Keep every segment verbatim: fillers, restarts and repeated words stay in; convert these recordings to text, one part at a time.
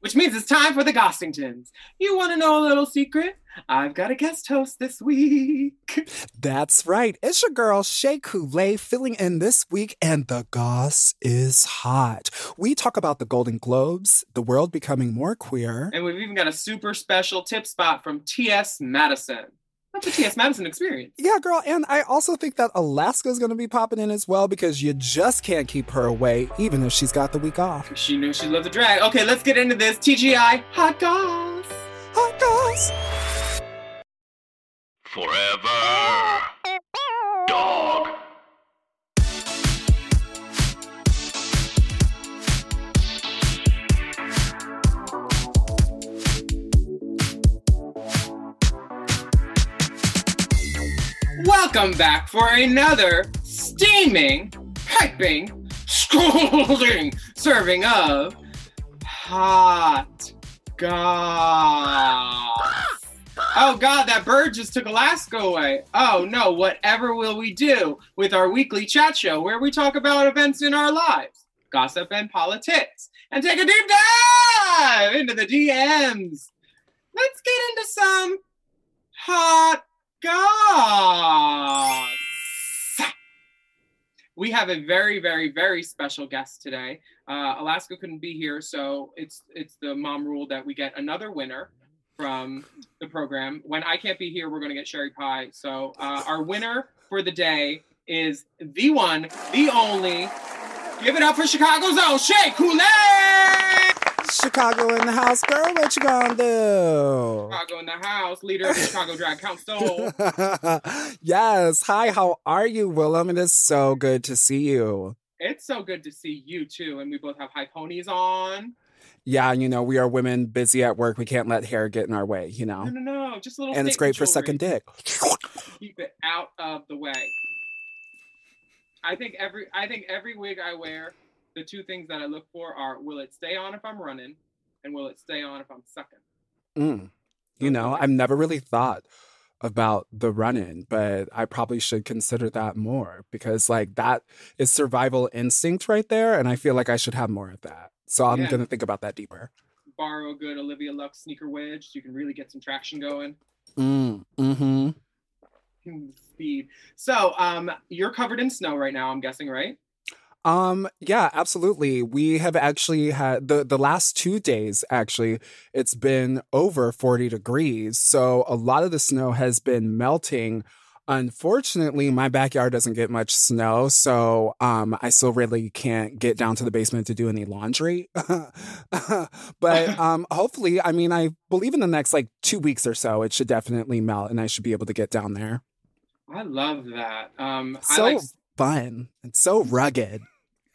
which means it's time for The Gossingtons. You want to know a little secret? I've got a guest host this week. That's right. It's your girl, Shea Coulée, filling in this week, and the goss is hot. We talk about the Golden Globes, the world becoming more queer. And we've even got a super special tip spot from T S Madison. That's the T S Madison Experience. Yeah, girl. And I also think that Alaska is going to be popping in as well, because you just can't keep her away, even if she's got the week off. She knew she loved the drag. Okay, let's get into this. T G I, hot goss. Hot goss. Forever Dog. Welcome back for another steaming, piping, scalding serving of hot goss. Oh, God, that bird just took Alaska away. Oh, no, whatever will we do with our weekly chat show where we talk about events in our lives, gossip and politics, and take a deep dive into the D Ms. Let's get into some hot goss. We have a very, very, very special guest today. Uh, Alaska couldn't be here, so it's it's the mom rule that we get another winner from the program. When I can't be here, we're going to get Sherry Pie. So uh, our winner for the day is the one, the only. Give it up for Chicago's own Shea Coulée! Chicago in the house, girl. What you gonna do? Chicago in the house, leader of the Chicago Drag Council. Yes. Hi, how are you, Willem? It is so good to see you. It's so good to see you, too. And we both have high ponies on. Yeah, you know, we are women busy at work. We can't let hair get in our way, you know? No, no, no. Just a little. And it's great for sucking dick. Keep it out of the way. I think every I think every wig I wear, the two things that I look for are, will it stay on if I'm running? And will it stay on if I'm sucking? Mm. You know, I've never really thought about the run-in, but I probably should consider that more, because like that is survival instinct right there. And I feel like I should have more of that. So I'm yeah. going to think about that deeper. Borrow a good Olivia Lux sneaker wedge so you can really get some traction going. Mm, mm-hmm. Speed. So um, you're covered in snow right now, I'm guessing, right? Um, yeah, absolutely. We have actually had the, the last two days, actually, it's been over forty degrees. So a lot of the snow has been melting. Unfortunately, my backyard doesn't get much snow, so um, I still really can't get down to the basement to do any laundry. But um, hopefully, I mean, I believe in the next like two weeks or so, it should definitely melt, and I should be able to get down there. I love that. Um, so I like... fun. It's so rugged.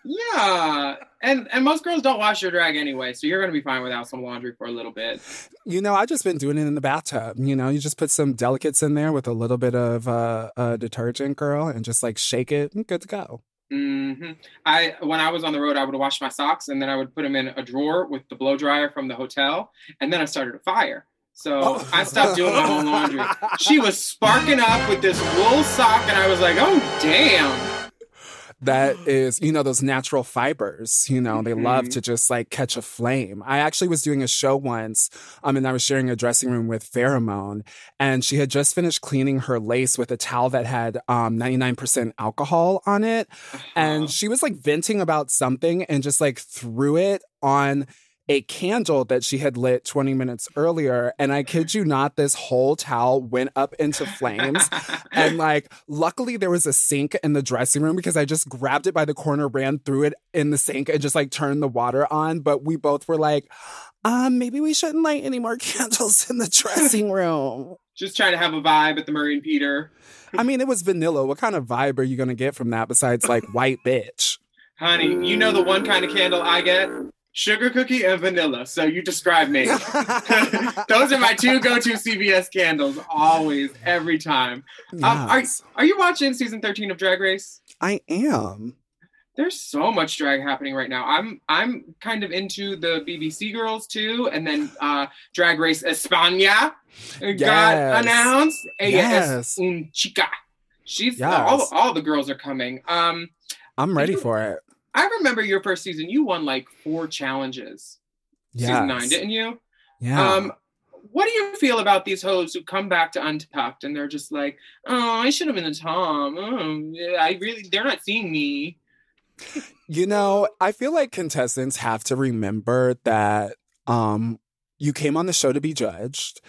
Yeah, and and most girls don't wash your drag anyway, so you're going to be fine without some laundry for a little bit. You know, I've just been doing it in the bathtub. You know, you just put some delicates in there with a little bit of uh, uh, detergent, girl, and just like shake it, and good to go. Mm-hmm. I when I was on the road, I would wash my socks, and then I would put them in a drawer with the blow dryer from the hotel, and then I started a fire. So oh. I stopped doing my own laundry. She was sparking up with this wool sock, and I was like, oh, damn. That is, you know, those natural fibers, you know, they mm-hmm. love to just like catch a flame. I actually was doing a show once um, and I was sharing a dressing room with Pheromone, and she had just finished cleaning her lace with a towel that had um, ninety-nine percent alcohol on it. Uh-huh. And she was like venting about something and just like threw it on a candle that she had lit twenty minutes earlier. And I kid you not, this whole towel went up into flames. And like, luckily there was a sink in the dressing room, because I just grabbed it by the corner, ran through it in the sink, and just like turned the water on. But we both were like, um, maybe we shouldn't light any more candles in the dressing room. Just trying to have a vibe at the Murray and Peter. I mean, it was vanilla. What kind of vibe are you going to get from that besides like white bitch? Honey, you know the one kind of candle I get? sugar cookie and vanilla. So you describe me. Those are my two go-to C B S candles always, every time. Yes. Um, are, are you watching season thirteen of Drag Race? I am. There's so much drag happening right now. I'm I'm kind of into the B B C girls too, and then uh, Drag Race España yes. got announced. Yes, un chica. She's yes. all, all the girls are coming. Um, I'm ready you, for it. I remember your first season. You won like four challenges. Yes. Season nine, didn't you? Yeah. Um, what do you feel about these hoes who come back to Untucked and they're just like, oh, I should have been a Tom. Oh, I really, they're not seeing me. You know, I feel like contestants have to remember that um, you came on the show to be judged.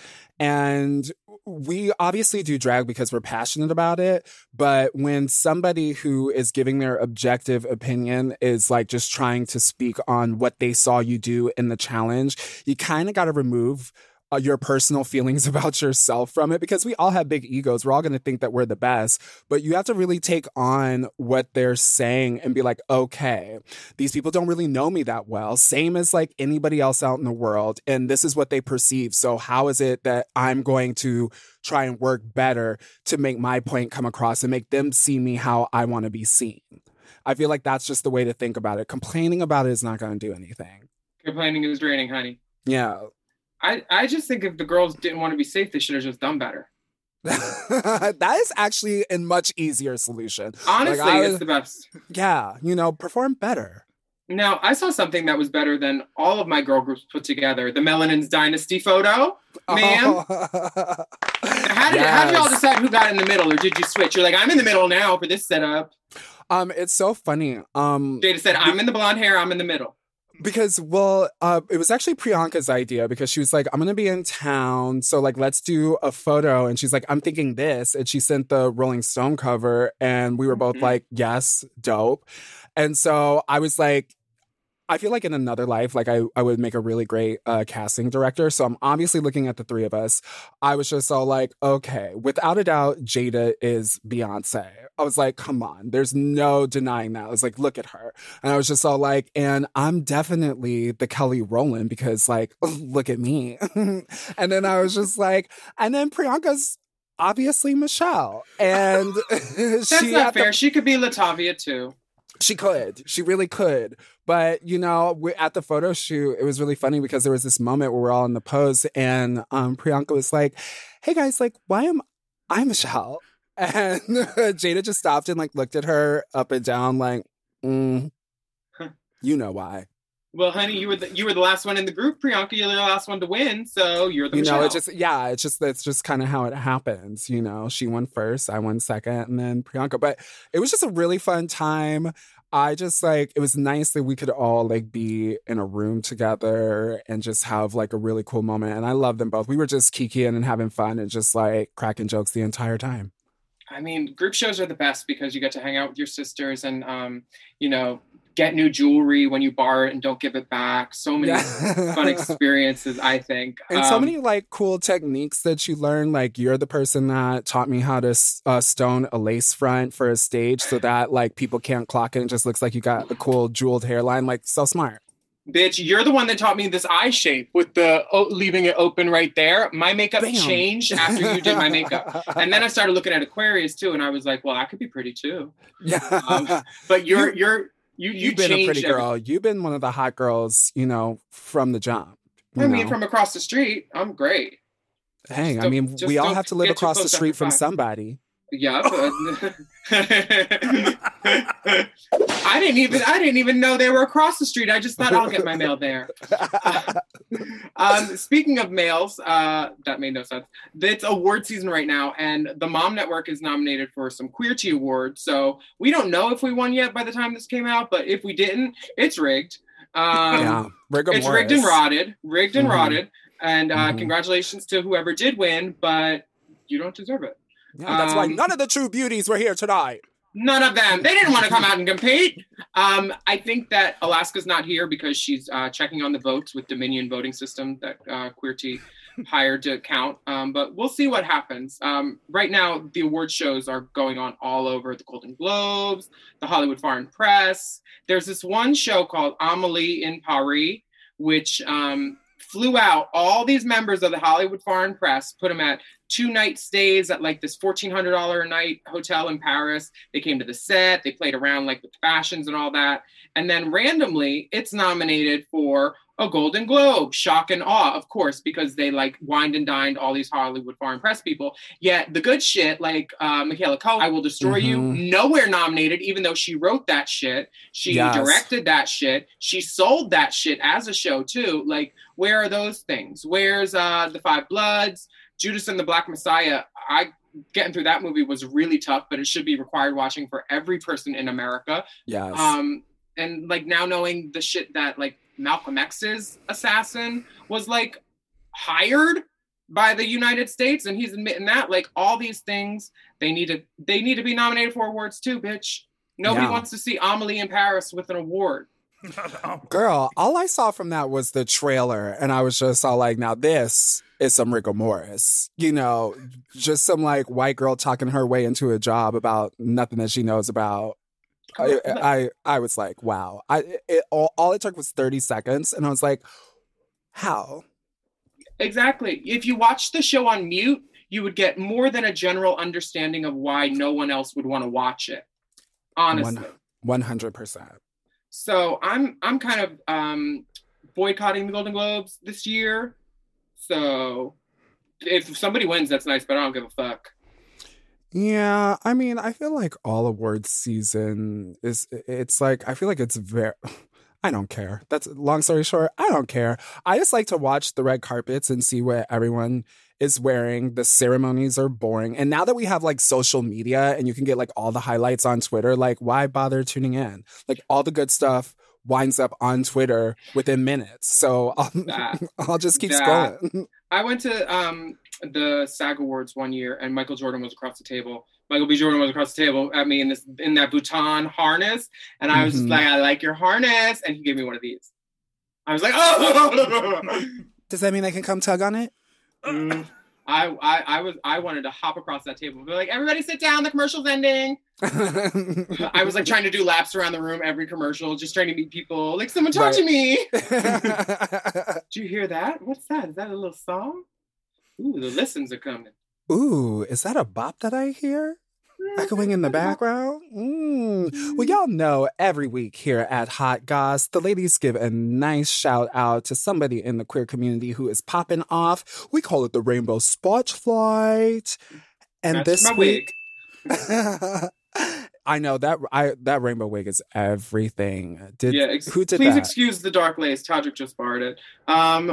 And we obviously do drag because we're passionate about it. But when somebody who is giving their objective opinion is like just trying to speak on what they saw you do in the challenge, you kind of got to remove Uh, your personal feelings about yourself from it, because we all have big egos. We're all going to think that we're the best, but you have to really take on what they're saying and be like, okay, these people don't really know me that well. Same as like anybody else out in the world. And this is what they perceive. So how is it that I'm going to try and work better to make my point come across and make them see me how I want to be seen? I feel like that's just the way to think about it. Complaining about it is not going to do anything. Complaining is draining, honey. Yeah. I, I just think if the girls didn't want to be safe, they should have just done better. That is actually a much easier solution. Honestly, like I, it's the best. Yeah, you know, perform better. Now, I saw something that was better than all of my girl groups put together. The Melanin's Dynasty photo, ma'am. Oh. How did yes. how did y'all decide who got in the middle, or did you switch? You're like, I'm in the middle now for this setup. Um, It's so funny. Um, Jada said, I'm in the blonde hair, I'm in the middle. Because, well, uh, it was actually Priyanka's idea, because she was like, I'm going to be in town. So, like, let's do a photo. And she's like, I'm thinking this. And she sent the Rolling Stone cover. And we were both mm-hmm. like, yes, dope. And so I was like, I feel like in another life, like I, I would make a really great uh, casting director. So I'm obviously looking at the three of us. I was just all like, okay, without a doubt, Jada is Beyonce. I was like, come on, there's no denying that. I was like, look at her. And I was just all like, and I'm definitely the Kelly Rowland, because like, look at me. And then I was just like, and then Priyanka's obviously Michelle. And that's she not fair. The- she could be LaTavia too. She could. She really could. But, you know, we, at the photo shoot, it was really funny because there was this moment where we're all in the pose and um, Priyanka was like, hey, guys, like, why am I Michelle? And Jada just stopped and, like, looked at her up and down like, mm, you know why. Well, honey, you were the, you were the last one in the group, Priyanka. You're the last one to win, so you're the you Michelle. Know, it just yeah, it's just that's just kind of how it happens. You know, she won first, I won second, and then Priyanka. But it was just a really fun time. I just like it was nice that we could all like be in a room together and just have like a really cool moment. And I love them both. We were just kikiing and having fun and just like cracking jokes the entire time. I mean, group shows are the best because you get to hang out with your sisters and um, you know. Get new jewelry when you borrow it and don't give it back. So many yeah. fun experiences, I think. And um, so many like cool techniques that you learn. Like you're the person that taught me how to uh, stone a lace front for a stage so that like people can't clock it and it just looks like you got a cool jeweled hairline. Like so smart. Bitch, you're the one that taught me this eye shape with the oh, leaving it open right there. My makeup Bam. changed after you did my makeup. And then I started looking at Aquarius too. And I was like, well, I could be pretty too. Yeah. Um, but you're, you're, You, you You've been a pretty girl. Every- You've been one of the hot girls, you know, from the jump. I know? mean, from across the street, I'm great. Hey, I mean, we all have to live across the street from somebody. Yeah. But- I didn't even I didn't even know they were across the street. I just thought I'll get my mail there. Uh, um, speaking of mails, uh, that made no sense. It's award season right now, and the Mom Network is nominated for some Queerty awards. So we don't know if we won yet by the time this came out, but if we didn't, it's rigged. Um, yeah, Rigor it's Morris. rigged and rotted, rigged and mm-hmm. rotted. And uh, mm-hmm. congratulations to whoever did win, but you don't deserve it. Yeah, that's um, why none of the true beauties were here tonight. None of them. They didn't want to come out and compete. Um, I think that Alaska's not here because she's uh, checking on the votes with Dominion voting system that uh, Queerty hired to count. Um, but we'll see what happens. Um, right now, the award shows are going on all over. The Golden Globes, the Hollywood Foreign Press. There's this one show called Amelie in Paris which um, flew out all these members of the Hollywood Foreign Press, put them at two night stays at like this fourteen hundred dollars a night hotel in Paris. They came to the set, they played around like with fashions and all that. And then randomly it's nominated for a Golden Globe, shock and awe, of course, because they like wined and dined all these Hollywood Foreign Press people. Yet the good shit, like uh, Michaela Coel, I Will Destroy mm-hmm. You, nowhere nominated, even though she wrote that shit. She yes. directed that shit. She sold that shit as a show too. Like, where are those things? Where's uh, the Five Bloods? Judas and the Black Messiah, I getting through that movie was really tough, but it should be required watching for every person in America. Yes. Um, and like now knowing the shit that like Malcolm X's assassin was like hired by the United States, and he's admitting that, like, all these things they need to they need to be nominated for awards too, bitch. Nobody yeah. wants to see Amelie in Paris with an award. Girl, all I saw from that was the trailer, and I was just all like, now this is some rigor mortis, you know, just some like white girl talking her way into a job about nothing that she knows about. I, I, I was like, wow. I it, all, all it took was thirty seconds, and I was like, how? Exactly. If you watch the show on mute, you would get more than a general understanding of why no one else would want to watch it. Honestly, one hundred percent. So I'm I'm kind of um, boycotting the Golden Globes this year. So if somebody wins, that's nice, but I don't give a fuck. Yeah, I mean, I feel like all awards season is, it's like, I feel like it's very, I don't care. That's, long story short, I don't care. I just like to watch the red carpets and see what everyone is wearing. The ceremonies are boring. And now that we have like social media and you can get like all the highlights on Twitter, like why bother tuning in? Like all the good stuff winds up on Twitter within minutes. So I'll, that, I'll just keep that. scrolling. I went to um, the SAG Awards one year, and Michael Jordan was across the table. Michael B. Jordan was across the table at me in this in that Bhutan harness, and I was mm-hmm. just like, "I like your harness," and he gave me one of these. I was like, "Oh!" Does that mean I can come tug on it? Mm, I, I I was I wanted to hop across that table, be like, "Everybody, sit down. The commercial's ending." I was like trying to do laps around the room every commercial, just trying to meet people. Like, someone talk right. to me. Do you hear that? What's that? Is that a little song? Ooh, the listens are coming. Ooh, is that a bop that I hear echoing in the background? Mm. Well, y'all know every week here at Hot Goss, the ladies give a nice shout out to somebody in the queer community who is popping off. We call it the Rainbow Spotlight. And That's this my week. Wig. I know that I that rainbow wig is everything. Did yeah, ex- who did please that? Please excuse the dark lace. Todrick just borrowed it. Um,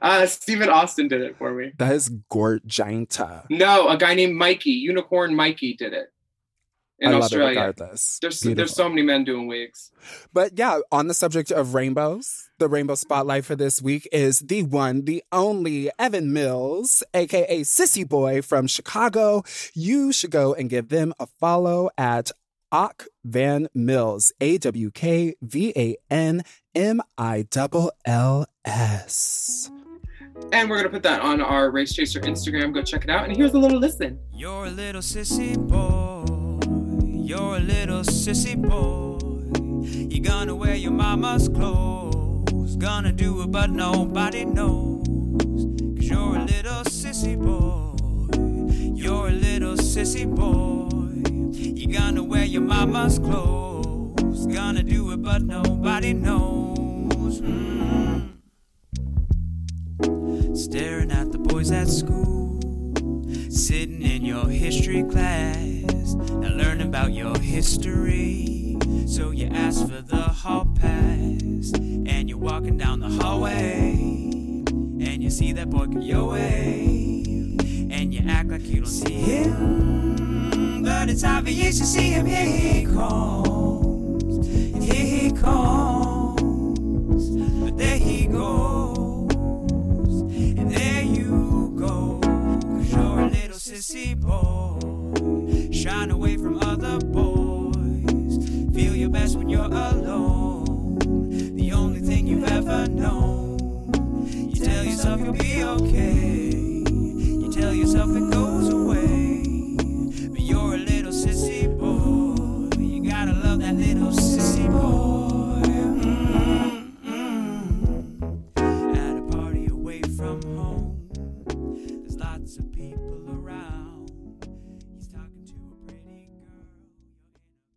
uh, Stephen Austin did it for me. That is Gorginta. No, a guy named Mikey, Unicorn Mikey, did it in I Australia. Love it regardless. There's Beautiful. There's so many men doing wigs. But yeah, on the subject of rainbows, the rainbow spotlight for this week is the one, the only Evan Mills, a k a. Sissy Boy from Chicago. You should go and give them a follow at Awk Van Mills, A W K V A N M I L L S. And we're going to put that on our Race Chaser Instagram. Go check it out. And here's a little listen. You're a little sissy boy. You're a little sissy boy. You're going to wear your mama's clothes. Gonna do it, but nobody knows. Cause you're a little sissy boy. You're a little sissy boy. You're gonna wear your mama's clothes. Gonna do it, but nobody knows. Mm. Staring at the boys at school. Sitting in your history class and learning about your history. So you ask for the hall pass, and you're walking down the hallway, and you see that boy come your way, and you act like you don't see him, but it's obvious you see him. Here he comes, and here he comes, but there he goes, and there you go, 'cause you're a little sissy boy, shine away from other boys. Feel your best when you're alone. The only thing you've ever known. You tell yourself you'll be okay. You tell yourself it goes away. But you're a little sissy boy. You gotta love that little sissy boy. Mm-hmm.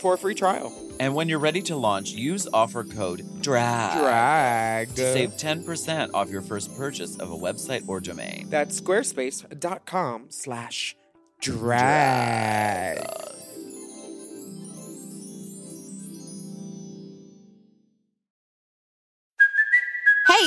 for a free trial. And when you're ready to launch, use offer code DRAG, drag to save ten percent off your first purchase of a website or domain. That's squarespace.com slash drag. drag. Hey,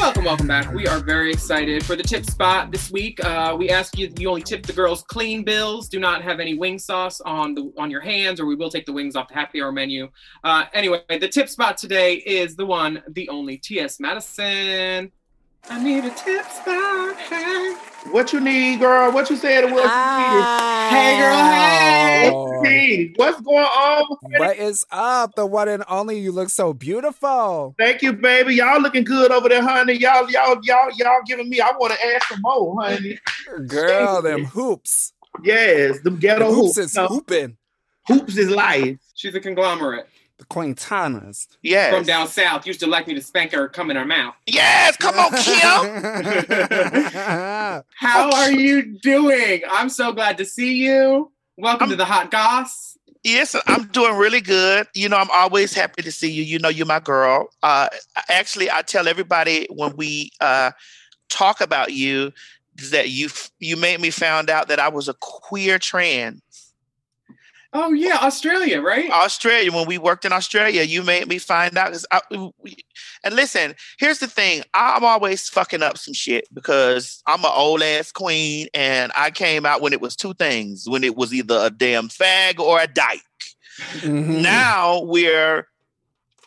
Welcome, welcome back. We are very excited for the tip spot this week. Uh, we ask you, you only tip the girls clean bills. Do not have any wing sauce on the on your hands, or we will take the wings off the happy hour menu. Uh, anyway, the tip spot today is the one, the only T S Madison. I need a tip spot. Hey. What you need, girl? What you said? What oh. Hey, girl. Hey. What's, hey. What's going on? What is up? The one and only. You look so beautiful. Thank you, baby. Y'all looking good over there, honey. Y'all, y'all, y'all, y'all giving me. I want to add some more, honey. Girl, Jeez. Them hoops. Yes, them ghetto the hoops. Hoops is no. hooping. Hoops is life. She's a conglomerate. The Quintanas. Yes. From down south. Used to like me to spank her, cum in her mouth. Yes, come on, Kim. How are you doing? I'm so glad to see you. Welcome I'm, to the Hot Goss. Yes, I'm doing really good. You know, I'm always happy to see you. You know, you're my girl. Uh, actually, I tell everybody when we uh, talk about you that you you made me found out that I was a queer trans. Oh, yeah. Australia, right? Australia. When we worked in Australia, you made me find out. I, we, and listen, here's the thing. I'm always fucking up some shit because I'm an old ass queen. And I came out when it was two things, when it was either a damn fag or a dyke. Mm-hmm. Now we're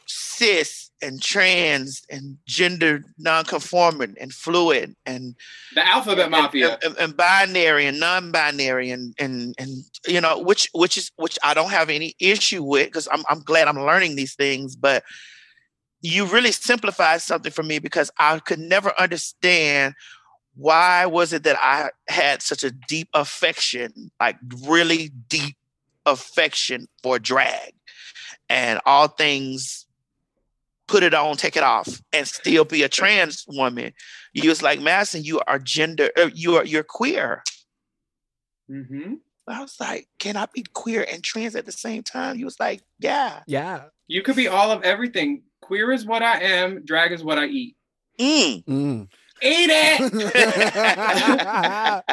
cis and trans and gender nonconforming and fluid and the alphabet and, mafia and, and binary and non-binary and and and you know which which is which I don't have any issue with because I'm I'm glad I'm learning these things, but you really simplified something for me because I could never understand why was it that I had such a deep affection, like really deep affection for drag and all things. Put it on, take it off, and still be a trans woman. You was like, Madison, you are gender, uh, you are you're queer. Mm-hmm. I was like, can I be queer and trans at the same time? You was like, yeah, yeah. You could be all of everything. Queer is what I am. Drag is what I eat. Mm. Mm. Eat it. I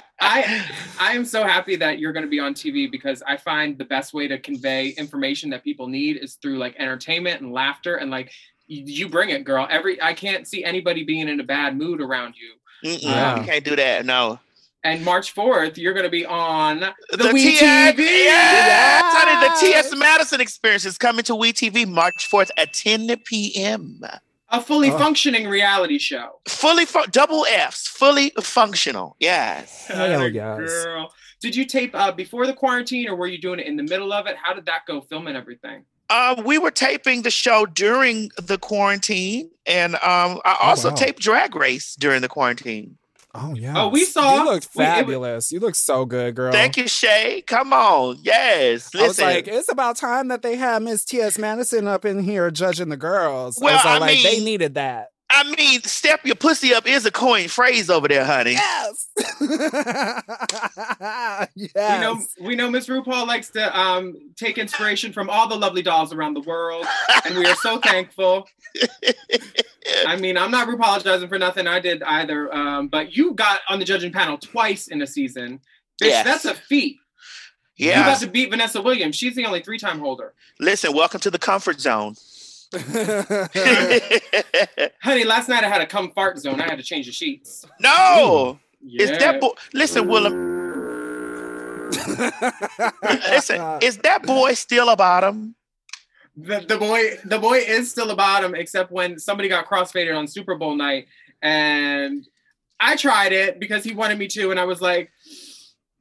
I am so happy that you're going to be on T V because I find the best way to convey information that people need is through like entertainment and laughter and like. You bring it, girl. Every I can't see anybody being in a bad mood around you. Yeah. You can't do that. No. And March fourth, you're going to be on the, the W E T V. Yes. Yes. The T S Madison Experience is coming to W E T V March fourth at ten p.m. A fully oh. functioning reality show. Fully fun- double F's, fully functional. Yes. Hell yes. Girl. Did you tape uh, before the quarantine, or were you doing it in the middle of it? How did that go, filming everything? Uh, we were taping the show during the quarantine, and um, I also oh, wow. taped Drag Race during the quarantine. Oh, yeah. Oh, we saw. You looked fabulous. We, it, you look so good, girl. Thank you, Shay. Come on. Yes. Listen. I was like, it's about time that they had Miss T S Madison up in here judging the girls. Well, I was like, I like mean, they needed that. I mean, step your pussy up is a coin phrase over there, honey. Yes. yes. We know, we know Miss RuPaul likes to um, take inspiration from all the lovely dolls around the world, and we are so thankful. I mean, I'm not apologizing for nothing I did either, um, but you got on the judging panel twice in a season. Bitch, yes. That's a feat. Yeah. You got to beat Vanessa Williams. She's the only three-time holder. Listen, welcome to the comfort zone. Honey, last night I had a come fart zone. I had to change the sheets. No, yeah. Is that boy? Listen, Willem. Listen, is that boy still a bottom? The, the boy, the boy is still a bottom, except when somebody got crossfaded on Super Bowl night, and I tried it because he wanted me to, and I was like,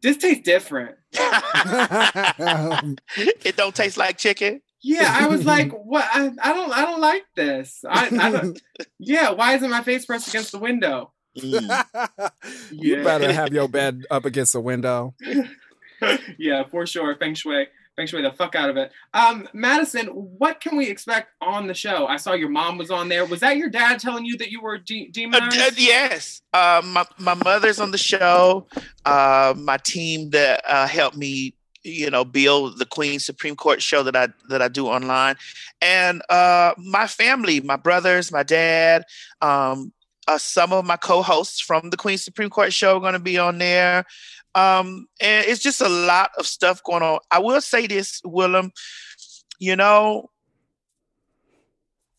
"This tastes different. It don't taste like chicken." Yeah, I was like, "What? I, I don't, I don't like this. I, I don't. Yeah, why isn't my face pressed against the window? Mm. Yeah. You better have your bed up against the window." Yeah, for sure. Feng Shui, Feng Shui the fuck out of it. Um, Madison, what can we expect on the show? I saw your mom was on there. Was that your dad telling you that you were de- demonized? Uh, d- yes. Uh, my my mother's on the show. Uh, my team that uh, helped me, you know, build the Queen's Supreme Court show that I that I do online, and uh, my family, my brothers, my dad, um, uh, some of my co-hosts from the Queen's Supreme Court show are going to be on there, um, and it's just a lot of stuff going on. I will say this, Willem, you know,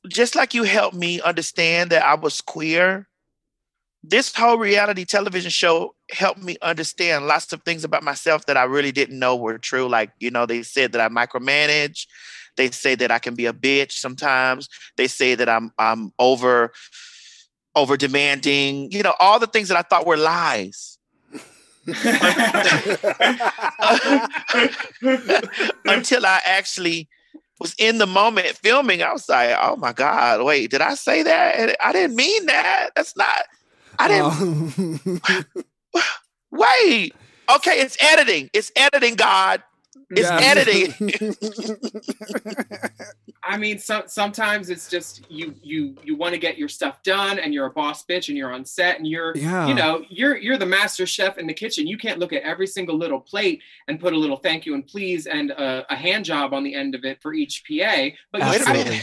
just like you helped me understand that I was queer, this whole reality television show helped me understand lots of things about myself that I really didn't know were true. Like, you know, they said that I micromanage. They say that I can be a bitch sometimes. They say that I'm I'm over, over demanding. You know, all the things that I thought were lies. Until I actually was in the moment filming, I was like, oh my God, wait, did I say that? I didn't mean that. That's not... I didn't. Oh. Wait. Okay, it's editing. It's editing, God. It's yeah. editing. I mean, so, sometimes it's just you. You you want to get your stuff done, and you're a boss bitch, and you're on set, and you're yeah. you know you're you're the master chef in the kitchen. You can't look at every single little plate and put a little thank you and please and a, a hand job on the end of it for each P A. But absolutely. You,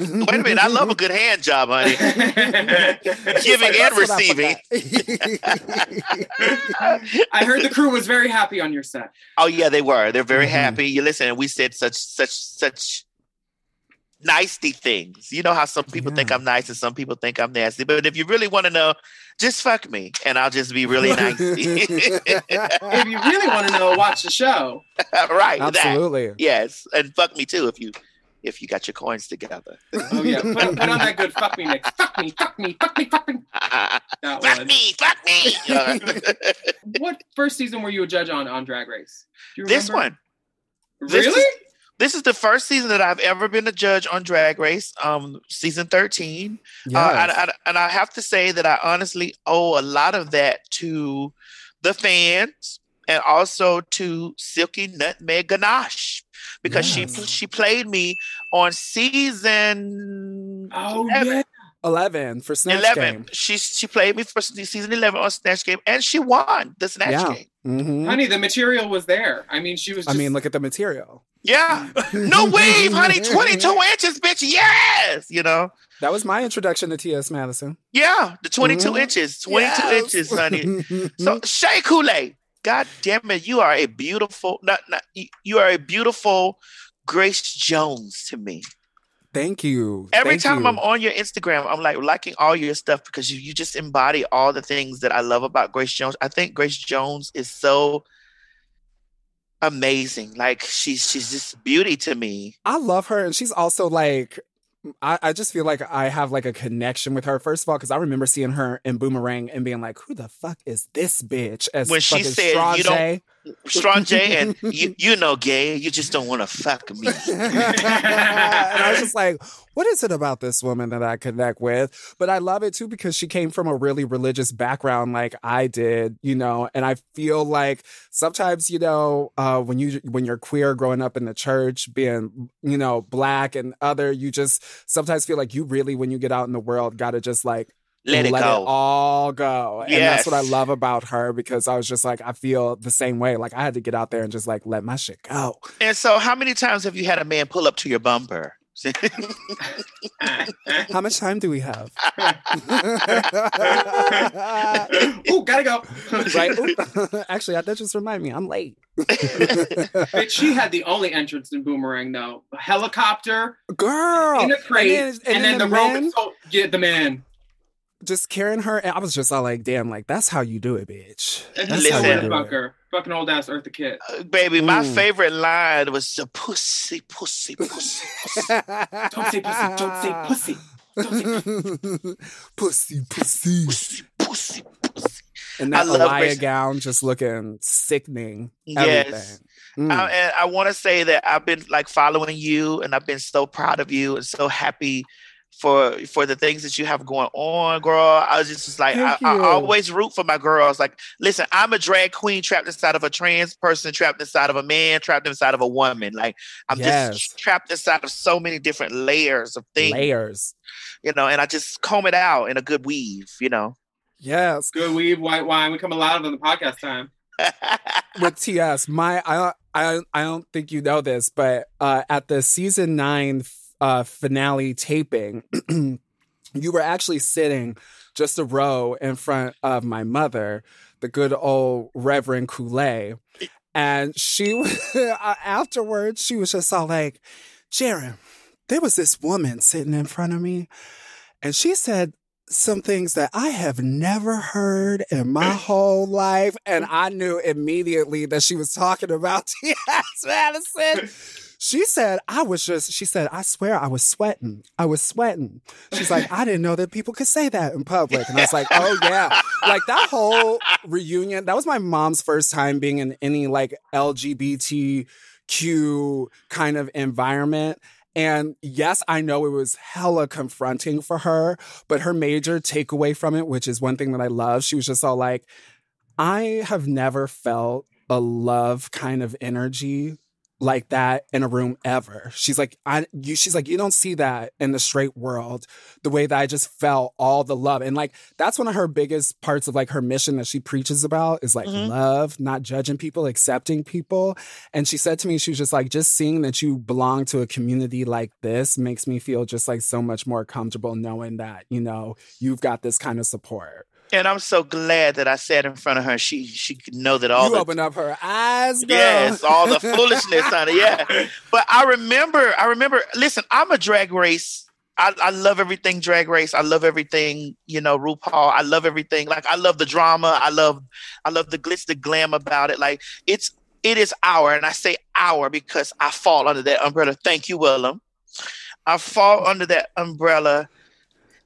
Wait a minute, I love a good hand job, honey. Giving like, and receiving. I, I heard the crew was very happy on your set. Oh yeah, they were. They're very mm-hmm. happy. You listen, we said such such such nicety things. You know how some people yeah. think I'm nice and some people think I'm nasty. But if you really want to know, just fuck me and I'll just be really nice. If you really want to know, watch the show. Right. Absolutely. That. Yes. And fuck me too if you if you got your coins together. Oh, yeah. Put, put on that good fuck me mix. Fuck me, fuck me, fuck me, fuck me. Uh, fuck one. me, fuck me. What first season were you a judge on on Drag Race? Do you remember? This one. Really? This is, this is the first season that I've ever been a judge on Drag Race, um, season thirteen. Yes. Uh, I, I, and I have to say that I honestly owe a lot of that to the fans and also to Silky Nutmeg Ganache. Because yes. she she played me on season oh, eleven. Yeah. eleven for Snatch eleven. Game. She she played me for season eleven on Snatch Game, and she won the Snatch yeah. Game. Mm-hmm. Honey, the material was there. I mean, she was just... I mean, look at the material. Yeah. No wave, honey. twenty-two inches, bitch. Yes. You know? That was my introduction to T S Madison. Yeah. The twenty-two mm-hmm. inches. twenty-two yes. inches, honey. So, Shea Coulée. God damn it, you are a beautiful, not, not, you are a beautiful Grace Jones to me. Thank you. Every Thank time you. I'm on your Instagram, I'm like liking all your stuff because you, you just embody all the things that I love about Grace Jones. I think Grace Jones is so amazing. Like she's she's just beauty to me. I love her, and she's also like I, I just feel like I have like a connection with her. First of all, because I remember seeing her in Boomerang and being like, "Who the fuck is this bitch?" As when she said, Strong "You J. don't, Strong J, and you, you know, gay, you just don't want to fuck me." And I was just like, "What is it about this woman that I connect with?" But I love it too because she came from a really religious background, like I did, you know. And I feel like sometimes, you know, uh, when you when you're queer, growing up in the church, being, you know, Black and other, you just sometimes feel like you really, when you get out in the world, gotta just like let it, let go. it all go. Yes. And that's what I love about her because I was just like, I feel the same way. Like I had to get out there and just like let my shit go. And so how many times have you had a man pull up to your bumper? How much time do we have? Ooh, gotta go. Right? Ooh. Actually, that just reminded me, I'm late. She had the only entrance in Boomerang, though. A helicopter, girl, in a crate, and then, and and then, then the, the Roman soldier, yeah, the man. Just carrying her, and I was just all like, "Damn, like that's how you do it, bitch." That's Listen, how you do fucker. It. Fucking old ass Eartha Kitt. Uh, baby, my mm. favorite line was the pussy, pussy, pussy, pussy. Don't say pussy, don't say pussy. Don't say pussy. Pussy, pussy. Pussy, pussy, pussy. And that Alaya gown just looking sickening. Everything. Yes. Mm. I, and I want to say that I've been like following you and I've been so proud of you and so happy for for the things that you have going on, girl. I was just, just like, I, I always root for my girls. Like, listen, I'm a drag queen trapped inside of a trans person, trapped inside of a man, trapped inside of a woman. Like, I'm yes. just trapped inside of so many different layers of things. Layers. You know, and I just comb it out in a good weave, you know. Yes. Good weave, white wine. We come alive on the podcast time. With T S, my, I, I, I don't think you know this, but uh, at the season nine Uh, finale taping, you were actually sitting just a row in front of my mother, the good old Reverend Coulée. And she, afterwards, she was just all like, "Jaren, there was this woman sitting in front of me, and she said some things that I have never heard in my whole life." And I knew immediately that she was talking about T S Madison. She said, I was just, she said, I swear I was sweating. I was sweating. She's like, I didn't know that people could say that in public. And I was like, oh, yeah. Like that whole reunion, that was my mom's first time being in any like L G B T Q kind of environment. And yes, I know it was hella confronting for her, but her major takeaway from it, which is one thing that I love, she was just all like, I have never felt a love kind of energy like that in a room ever. She's like, I, you, she's like, you don't see that in the straight world, the way that I just felt all the love. And like, that's one of her biggest parts of like her mission that she preaches about is like mm-hmm. love, not judging people, accepting people. And she said to me, she was just like, just seeing that you belong to a community like this makes me feel just like so much more comfortable knowing that, you know, you've got this kind of support. And I'm so glad that I sat in front of her. She she could know that all you the... You opened up her eyes, girl. Yes, all the foolishness, honey, yeah. But I remember, I remember, listen, I'm a Drag Race. I, I love everything Drag Race. I love everything, you know, RuPaul. I love everything. Like, I love the drama. I love I love the glitz, the glam about it. Like, it's it is our, and I say our because I fall under that umbrella. Thank you, Willem. I fall under that umbrella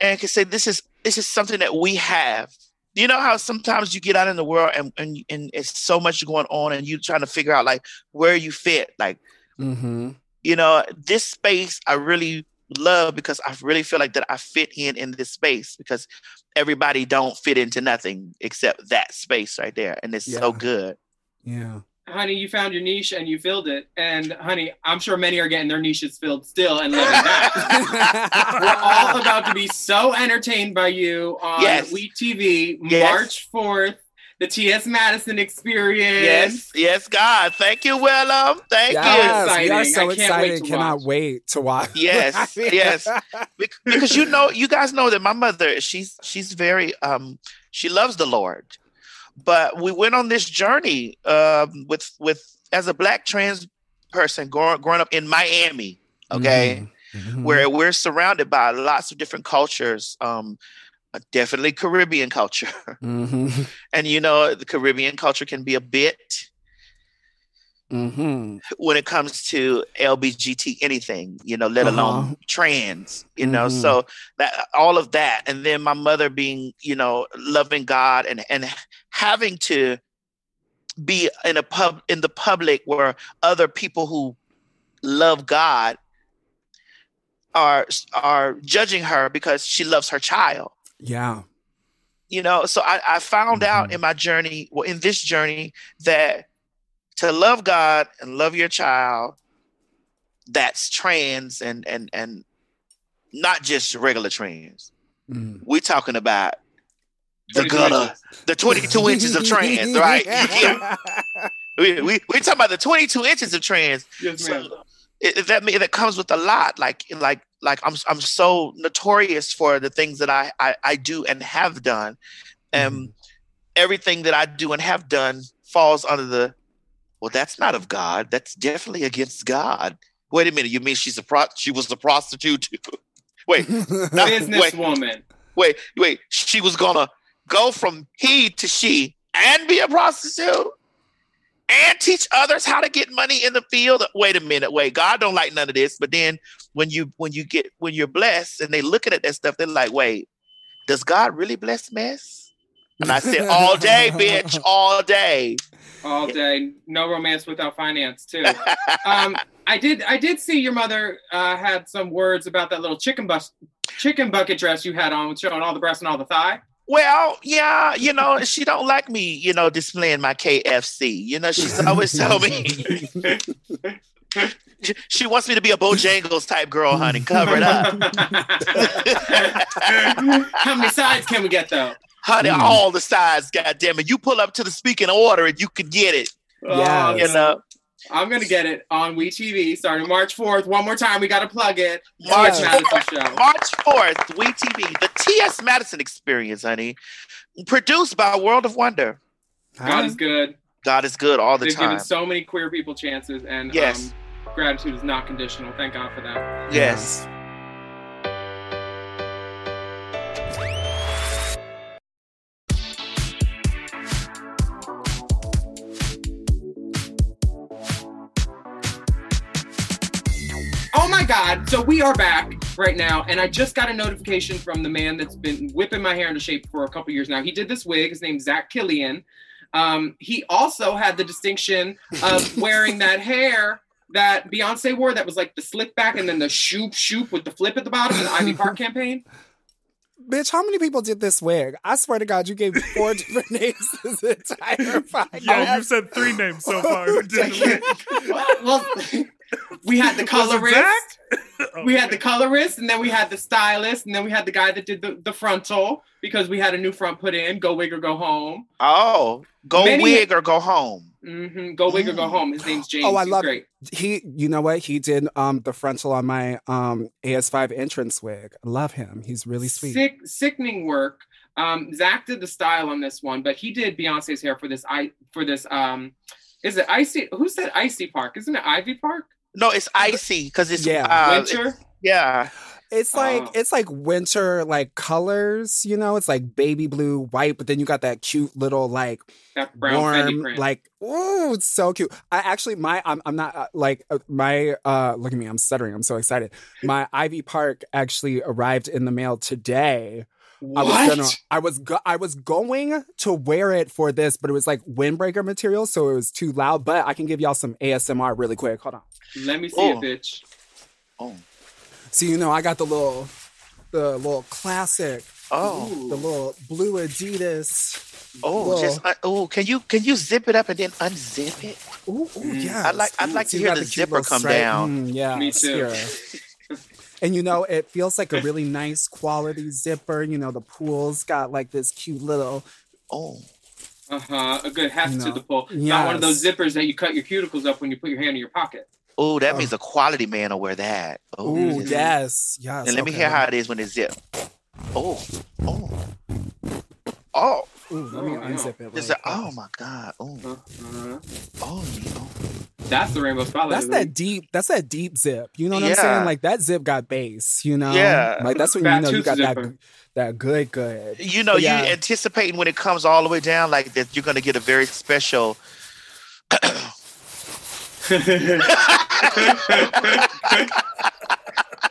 and can say this is It's just something that we have. You know how sometimes you get out in the world and, and, and it's so much going on and you're trying to figure out like where you fit. Like, mm-hmm. you know, this space I really love because I really feel like that I fit in in this space because everybody don't fit into nothing except that space right there. And it's yeah. so good. Yeah. Honey, you found your niche and you filled it. And honey, I'm sure many are getting their niches filled still and living that. We're all about to be so entertained by you on yes. WE T V, yes. March fourth, the T S Madison Experience. Yes, yes, God. Thank you, Willem. Thank yes, you. We are so I excited. Wait Cannot watch. wait to watch. Yes, yes. Because you know, you guys know that my mother, she's she's very um, she loves the Lord. But we went on this journey uh, with with as a Black trans person growing, growing up in Miami, okay? Mm. mm-hmm. where we're surrounded by lots of different cultures, um, definitely Caribbean culture. Mm-hmm. And, you know, the Caribbean culture can be a bit mm-hmm. when it comes to L B G T, anything, you know, let uh-huh. alone trans, you mm-hmm. know, so that all of that. And then my mother being, you know, loving God and, and having to be in a pub in the public where other people who love God are are judging her because she loves her child. Yeah. You know, so I, I found mm-hmm. out in my journey, well, in this journey, that to love God and love your child, that's trans and and and not just regular trans. Mm. We're talking about the gutter, the twenty-two inches of trans, right? Yeah. we, we, we're talking about the twenty-two inches of trans. Yes, so it, that that comes with a lot. Like, like, like I'm I'm so notorious for the things that I, I, I do and have done. And mm. um, everything that I do and have done falls under the, well, that's not of God. That's definitely against God. Wait a minute. You mean she's a pro- she was a prostitute? Wait. Not, businesswoman. Wait, wait, wait. She was going to go from he to she and be a prostitute and teach others how to get money in the field. Wait a minute. Wait, God don't like none of this. But then when you when you get when you're blessed and they looking at that stuff, they're like, wait, does God really bless mess? And I said, all day, bitch, all day. All day. No romance without finance, too. um, I did I did see your mother uh, had some words about that little chicken bus chicken bucket dress you had on, showing all the breast and all the thigh. Well, yeah, you know, she don't like me, you know, displaying my K F C. You know, she's always told me she wants me to be a Bojangles type girl, honey. Cover it up. How many sides can we get, though? Honey, mm. all the sides, goddammit. You pull up to the speaking order and you can get it. Yeah, you know. I'm going to get it on WE T V starting March fourth. One more time, we got to plug it. March yeah. Madison Show. March fourth, WE T V. The T S Madison Experience, honey. Produced by World of Wonder. God huh? is good. God is good all the They've time. They've given so many queer people chances, and yes. um, gratitude is not conditional. Thank God for that. Yes. Oh my God, so we are back right now, and I just got a notification from the man that's been whipping my hair into shape for a couple years now. He did this wig, his name's Zach Killian. Um, he also had the distinction of wearing that hair that Beyonce wore that was like the slick back and then the shoop shoop with the flip at the bottom in the Ivy Park campaign. Bitch, how many people did this wig? I swear to God, you gave four different names this entire podcast. Yeah, you've said three names so far. Well, we had the colorist, we had the colorist, and then we had the stylist, and then we had the guy that did the, the frontal, because we had a new front put in, go wig or go home. Oh, go Many wig had- or go home. Mm-hmm. Go wig mm. or go home. His name's James. Oh, I He's love great. It. He, you know what? He did um, the frontal on my um, A S five entrance wig. Love him. He's really sweet. Sick, sickening work. Um, Zach did the style on this one, but he did Beyonce's hair for this. I for this. Um, is it Icy? Who said Icy Park? Isn't it Ivy Park? No, it's Icy because it's yeah. uh, winter. It's, yeah. It's like oh. it's like winter like colors, you know. It's like baby blue, white, but then you got that cute little like that brown warm, print. Like ooh, it's so cute. I actually my I'm I'm not uh, like uh, my uh look at me, I'm stuttering. I'm so excited. My Ivy Park actually arrived in the mail today. What? I was gonna, I was go- I was going to wear it for this, but it was like windbreaker material, so it was too loud. But I can give y'all some A S M R really quick. Hold on. Let me see oh. it, bitch. Oh. So, you know, I got the little, the little classic. Oh, ooh, the little blue Adidas. Oh, little. just uh, oh, can you can you zip it up and then unzip it? Ooh, ooh yeah. I'd like I'd like so to hear the, the zipper come straight. down. Mm, yeah, me too. Yeah. And you know, it feels like a really nice quality zipper. You know, the pool's got like this cute little oh. Uh huh. A good heft you know. to the pull. Yes. Not one of those zippers that you cut your cuticles up when you put your hand in your pocket. Oh, that uh, means a quality man will wear that. Oh, yes, yes. And let okay. me hear how it is when it's zipped. Oh, oh, oh. Ooh, let me unzip it. Like, a, oh my god! Ooh. Uh-huh. Oh, no. That's the rainbow spotlight. That's that deep. That's that deep zip. You know what yeah. I'm saying? Like that zip got bass. You know? Yeah. Like that's when you know you got zipper. that. That good, good. You know, yeah. you anticipating when it comes all the way down like that, you're gonna get a very special.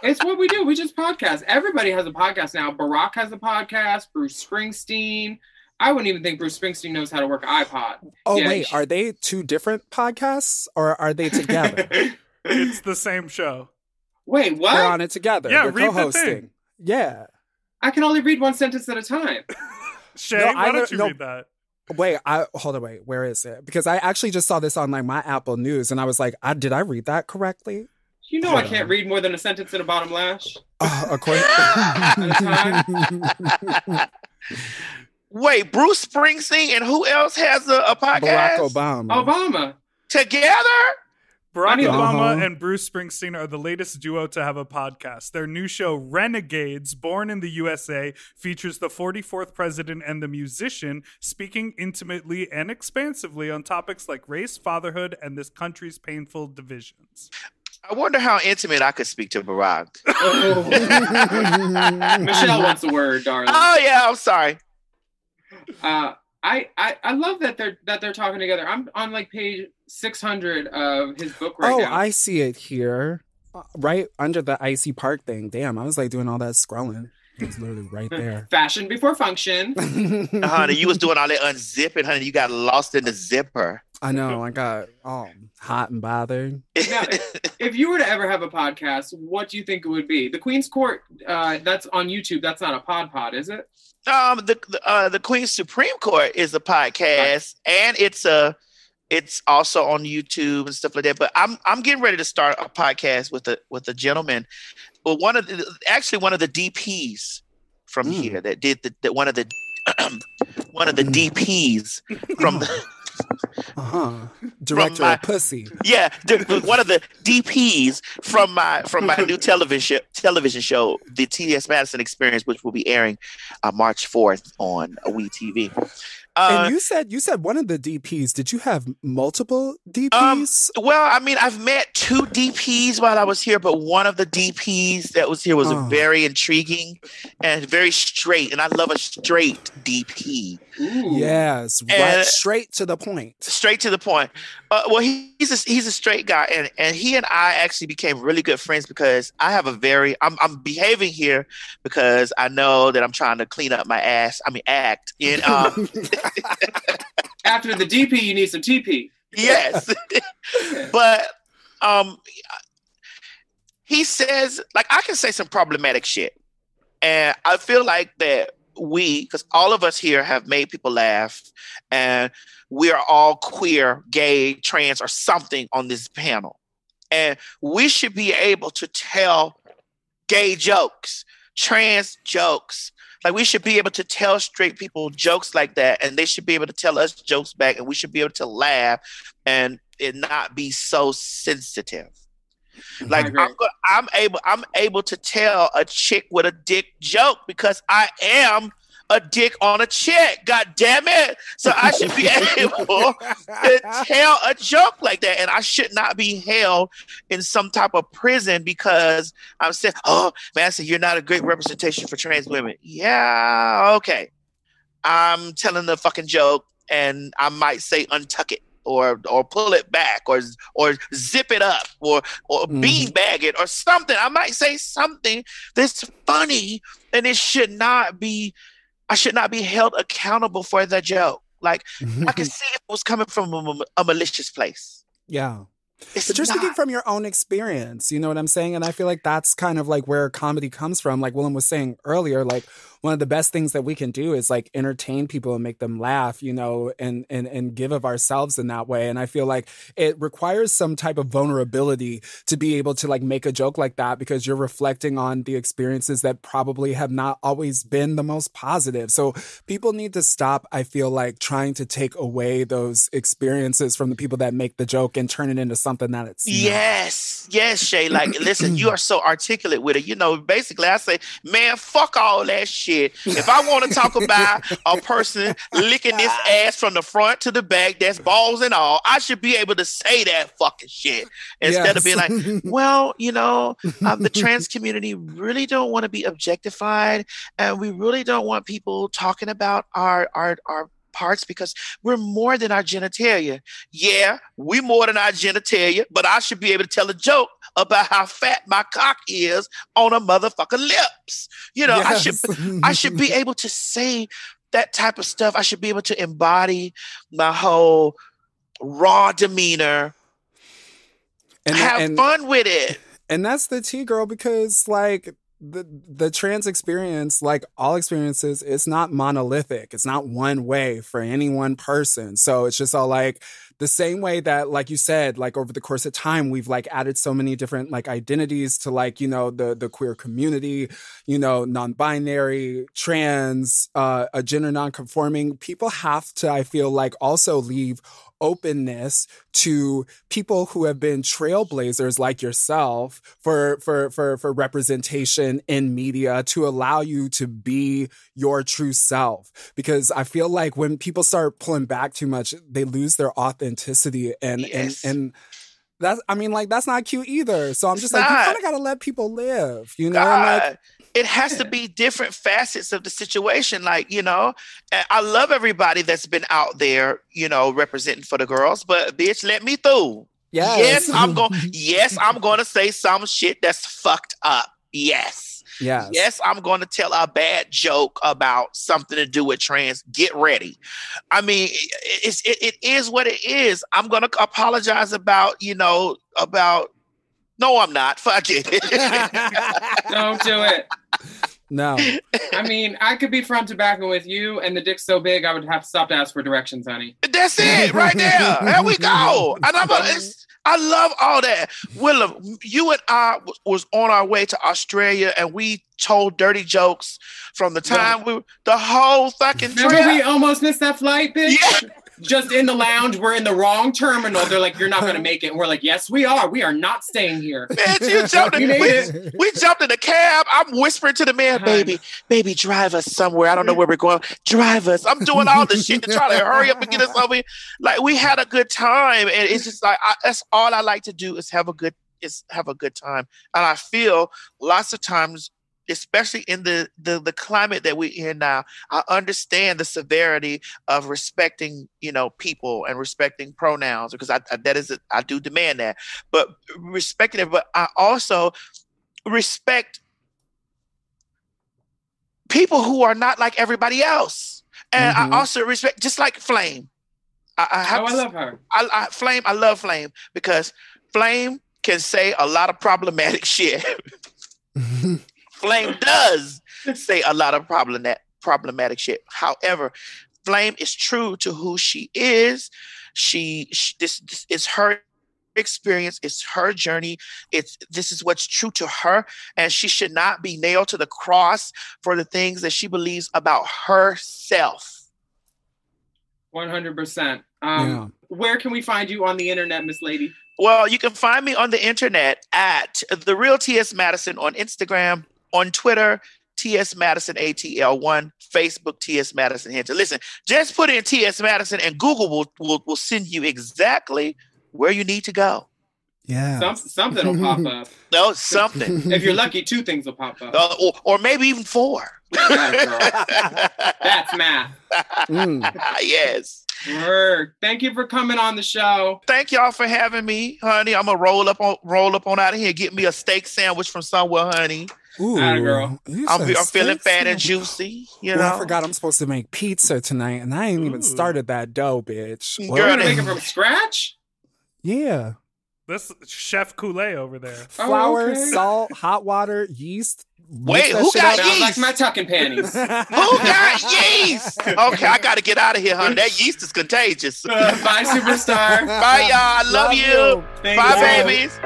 It's what we do. We just podcast. Everybody has a podcast now. Barack has a podcast. Bruce Springsteen. I wouldn't even think Bruce Springsteen knows how to work an iPod. Oh yeah, wait, she... are they two different podcasts or are they together? It's the same show. Wait, what? They're on it together. Yeah, they're read co-hosting. The thing. Yeah. I can only read one sentence at a time. Shay, no, why don't you no, read that? Wait, I hold on, wait, where is it? Because I actually just saw this on like my Apple News and I was like, I, did I read that correctly? You know hold I can't on. read more than a sentence at a bottom lash. Uh, of course. At a time. Wait, Bruce Springsteen and who else has a, a podcast? Barack Obama. Obama. Together? Barack Obama uh-huh. and Bruce Springsteen are the latest duo to have a podcast. Their new show, Renegades, Born in the U S A, features the forty-fourth president and the musician speaking intimately and expansively on topics like race, fatherhood, and this country's painful divisions. I wonder how intimate I could speak to Barack. Oh. Michelle wants a word, darling. Oh, yeah, I'm sorry. Uh, I, I, I love that they're that they're talking together. I'm on like page six hundred of his book right oh, now. Oh, I see it here. Right under the Icy Park thing. Damn, I was like doing all that scrolling. It's literally right there. Fashion before function. Honey, you was doing all that unzipping, honey. You got lost in the zipper. I know. I got oh, hot and bothered. Now, if you were to ever have a podcast, what do you think it would be? The Queen's Court, uh, that's on YouTube. That's not a pod pod, is it? Um, the the, uh, the Queen's Supreme Court is a podcast, right. and it's a it's also on YouTube and stuff like that. But I'm I'm getting ready to start a podcast with a with a gentleman, well, one of the, actually one of the D Ps from mm. here that did the, the one of the one of the D Ps from the uh-huh. director my, of pussy. Yeah, one of the D Ps from my from my new television television show, The T S Madison Experience, which will be airing uh, March fourth on WE T V. Uh, and you said you said one of the D Ps. Did you have multiple D Ps? Um, well, I mean, I've met two D Ps while I was here, but one of the D Ps that was here was oh. very intriguing and very straight. And I love a straight D P. Ooh. Yes, right, and straight to the point. Straight to the point. Uh, well, he, he's a, he's a straight guy, and, and he and I actually became really good friends because I have a very I'm I'm behaving here because I know that I'm trying to clean up my ass. I mean, act in. Um, After the D P, you need some T P. Yes. But um, he says, like, I can say some problematic shit. And I feel like that we, because all of us here have made people laugh. And we are all queer, gay, trans, or something on this panel. And we should be able to tell gay jokes, trans jokes. Like, we should be able to tell straight people jokes like that, and they should be able to tell us jokes back, and we should be able to laugh and it not be so sensitive. Like, I'm, go- I'm able I'm able to tell a chick with a dick joke because I am a dick on a chick. God damn it. So I should be able to tell a joke like that, and I should not be held in some type of prison because I'm saying, oh, Master, you're not a great representation for trans women. Yeah, okay. I'm telling the fucking joke, and I might say untuck it or or pull it back or or zip it up or, or mm-hmm. beanbag it or something. I might say something that's funny, and it should not be I should not be held accountable for the joke. Like, I can see it was coming from a, a malicious place. Yeah. It's but you're not. Speaking from your own experience. You know what I'm saying? And I feel like that's kind of like where comedy comes from. Like Willem was saying earlier, like one of the best things that we can do is like entertain people and make them laugh, you know, and and and give of ourselves in that way. And I feel like it requires some type of vulnerability to be able to like make a joke like that, because you're reflecting on the experiences that probably have not always been the most positive. So people need to stop, I feel like, trying to take away those experiences from the people that make the joke and turn it into something Something that it's yes, not. yes, Shay. Like, listen, you are so articulate with it. You know, basically, I say, man, fuck all that shit. shit. If I want to talk about a person licking this ass from the front to the back, that's balls and all, I should be able to say that fucking shit instead yes. of being like, well, you know, um, the trans community really don't want to be objectified, and we really don't want people talking about our our our parts because we're more than our genitalia. Yeah, we more than our genitalia, but I should be able to tell a joke about how fat my cock is on a motherfucker lips. You know, yes. I should I should be able to say that type of stuff. I should be able to embody my whole raw demeanor and have and, fun with it. And that's the T girl, because like The, the trans experience, like all experiences, it's not monolithic. It's not one way for any one person. So it's just all like the same way that, like you said, like over the course of time, we've like added so many different like identities to like, you know, the, the queer community, you know, non-binary, trans, uh, a gender non-conforming. People have to, I feel like, also leave openness to people who have been trailblazers like yourself for for for for representation in media to allow you to be your true self. Because I feel like when people start pulling back too much, they lose their authenticity. And yes. and and that's, I mean, like, that's not cute either. So I'm just it's like, not. You kind of got to let people live, you know? God, like, it has to be different facets of the situation. Like, you know, I love everybody that's been out there, you know, representing for the girls, but bitch, let me through. Yes, yes I'm going Yes, I'm going to say some shit that's fucked up. Yes. Yes. Yes, I'm going to tell a bad joke about something to do with trans. Get ready. I mean, it's, it, it is what it is. I'm going to apologize about, you know, about... No, I'm not. Fuck it. Don't do it. No. I mean, I could be front to back with you, and the dick's so big, I would have to stop to ask for directions, honey. That's it, right there. There we go. And I'm a, it's, I love all that. Willem, you and I w- was on our way to Australia, and we told dirty jokes from the time no. we the whole fucking trip. Remember we almost missed that flight, bitch? Yeah. Just in the lounge, we're in the wrong terminal. They're like, you're not going to make it. And we're like, yes, we are. We are not staying here. Bitch, you jumped in, we, we jumped in the cab. I'm whispering to the man, baby, baby, drive us somewhere. I don't know where we're going. Drive us. I'm doing all this shit to try to hurry up and get us over here. Like, we had a good time. And it's just like, I, that's all I like to do is have a good, is have a good time. And I feel lots of times, especially in the, the the climate that we're in now, I understand the severity of respecting, you know, people and respecting pronouns, because I, I that is a, I do demand that, but respecting it. But I also respect people who are not like everybody else, and mm-hmm. I also respect, just like Flame. I, I have. Oh, I love her. I, I Flame. I love Flame because Flame can say a lot of problematic shit. Flame does say a lot of problem that problematic shit. However, Flame is true to who she is. She, she this, this is her experience. It's her journey. It's this is what's true to her, and she should not be nailed to the cross for the things that she believes about herself. One hundred percent. Um, yeah. Where can we find you on the internet, Miss Lady? Well, you can find me on the internet at the real T S Madison on Instagram. On Twitter, T S Madison A T L one, Facebook, T S Madison Hinton. Listen, just put in T S Madison and Google will, will will send you exactly where you need to go. Yeah. Some, something will pop up. No, something. If you're lucky, two things will pop up. Uh, or, or maybe even four. That's math. Mm. Yes. Word. Thank you for coming on the show. Thank y'all for having me, honey. I'm gonna roll up on roll up on out of here. Get me a steak sandwich from somewhere, honey. Ooh, girl. I'm, I'm feeling fat and juicy. You know, well, I forgot I'm supposed to make pizza tonight, and I ain't even Ooh. started that dough, bitch. Girl, you're gonna make it from scratch? Yeah. This Chef Coulée over there. Flour, oh, okay. Salt, hot water, yeast. Wait, who got yeast? Like my tucking panties. Who got yeast? Okay, I gotta get out of here, honey. That yeast is contagious. Uh, bye, superstar. Bye, y'all. I love, love you. you. Thank bye, you. Babies.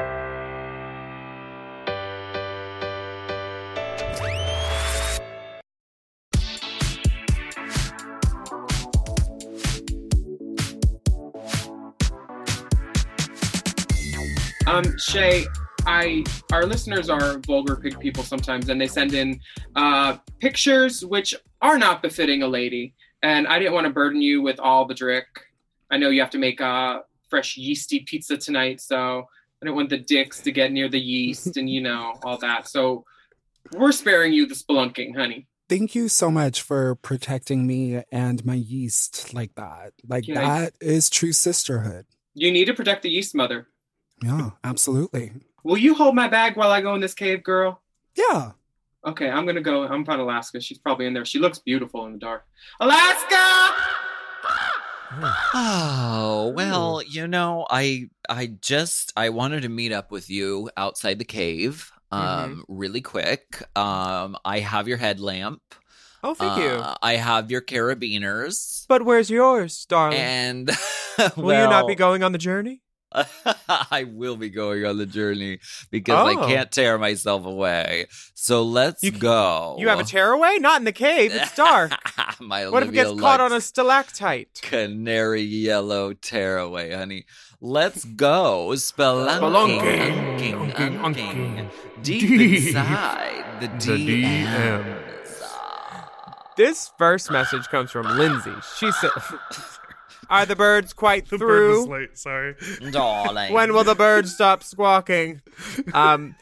Um, Shay, I our listeners are vulgar pig people sometimes, and they send in uh, pictures which are not befitting a lady. And I didn't want to burden you with all the drick. I know you have to make a fresh yeasty pizza tonight, so I don't want the dicks to get near the yeast and, you know, all that. So we're sparing you the spelunking, honey. Thank you so much for protecting me and my yeast like that. Like, yeah. That is true sisterhood. You need to protect the yeast, mother. Yeah, absolutely. Will you hold my bag while I go in this cave, girl? Yeah. Okay, I'm going to go. I'm from Alaska. She's probably in there. She looks beautiful in the dark. Alaska! Oh, well, you know, I I just, I wanted to meet up with you outside the cave. Um, mm-hmm. Really quick. Um, I have your headlamp. Oh, thank uh, you. I have your carabiners. But where's yours, darling? And well, will you not be going on the journey? I will be going on the journey because oh. I can't tear myself away. So let's you, go. You have a tearaway? Not in the cave. It's dark. My what Olivia if it gets Lux caught on a stalactite? Canary yellow tearaway, honey. Let's go. Spelunking. Spelunking. Unking. Deep inside the D Ms. This first message comes from Lindsay. She said... Are the birds quite the through? The bird was late, sorry. Darling. When will the birds stop squawking? Um,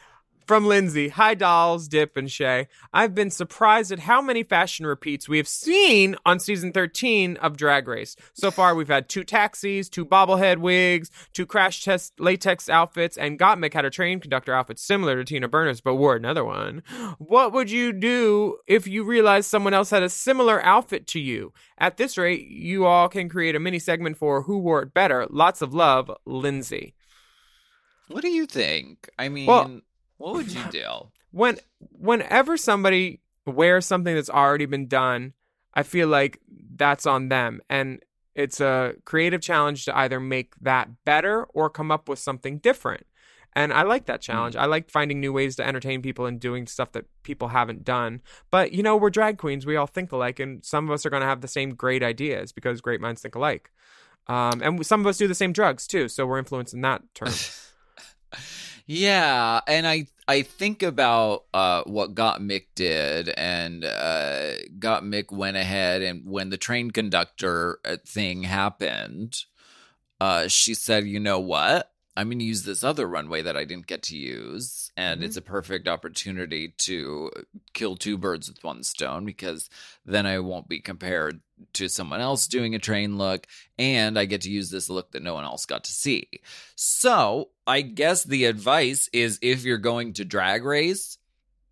from Lindsay. Hi, dolls, Dip, and Shay. I've been surprised at how many fashion repeats we have seen on season thirteen of Drag Race. So far, we've had two taxis, two bobblehead wigs, two crash test latex outfits, and Gottmik had a train conductor outfit similar to Tina Burner's, but wore another one. What would you do if you realized someone else had a similar outfit to you? At this rate, you all can create a mini segment for Who Wore It Better. Lots of love, Lindsay. What do you think? I mean... Well, what would you do? When, whenever somebody wears something that's already been done, I feel like that's on them. And it's a creative challenge to either make that better or come up with something different. And I like that challenge. Mm. I like finding new ways to entertain people and doing stuff that people haven't done. But, you know, we're drag queens. We all think alike. And some of us are going to have the same great ideas because great minds think alike. Um, and some of us do the same drugs, too. So we're influencing that term. Yeah, and I I think about uh, what Gottmik did, and uh, Gottmik went ahead, and when the train conductor thing happened, uh, she said, you know what? I'm going to use this other runway that I didn't get to use, and mm-hmm. it's a perfect opportunity to kill two birds with one stone because then I won't be compared to someone else doing a train look, and I get to use this look that no one else got to see. So I guess the advice is if you're going to Drag Race,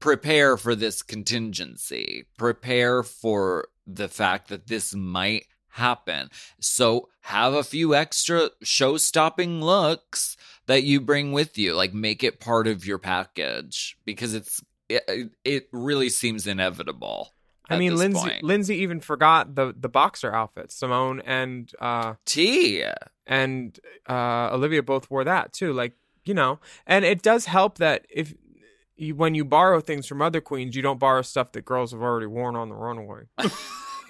prepare for this contingency. Prepare for the fact that this might happen. So have a few extra show-stopping looks that you bring with you. Like, make it part of your package because it's it, it really seems inevitable. I mean, Lindsay point. Lindsay even forgot the the boxer outfits. Simone and uh, T and uh, Olivia both wore that too. Like, you know, and it does help that if you, when you borrow things from other queens, you don't borrow stuff that girls have already worn on the runway.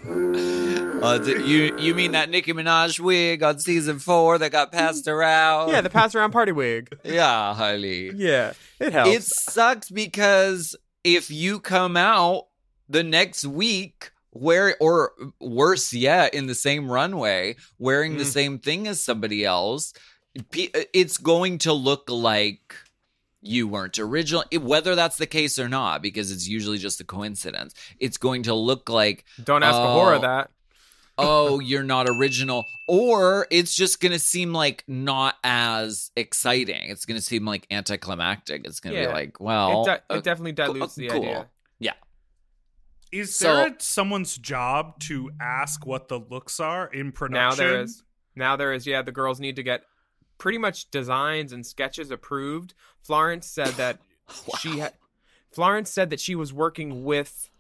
Uh, th- you you mean that Nicki Minaj wig on season four that got passed around? Yeah, the pass around party wig. Yeah, honey. Yeah, it helps. It sucks because if you come out the next week, where or worse yet, in the same runway, wearing mm. the same thing as somebody else, it's going to look like you weren't original, whether that's the case or not, because it's usually just a coincidence. It's going to look like... Don't ask oh, Bahora that. Oh, you're not original. Or it's just going to seem like not as exciting. It's going to seem like anticlimactic. It's going to yeah. be like, well... It, de- it definitely dilutes uh, the cool. idea. Yeah. Is so, there someone's job to ask what the looks are in production? Now there is. Now there is, yeah. The girls need to get pretty much designs and sketches approved. Florence said that wow. she had Florence said that she was working with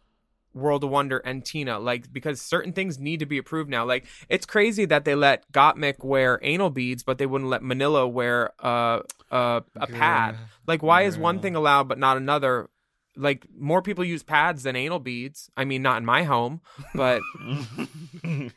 World of Wonder and Tina, like, because certain things need to be approved now. Like, it's crazy that they let Gottmik wear anal beads, but they wouldn't let Manila wear uh, uh, a pad. Like, why is one thing allowed but not another? Like, more people use pads than anal beads. I mean, not in my home, but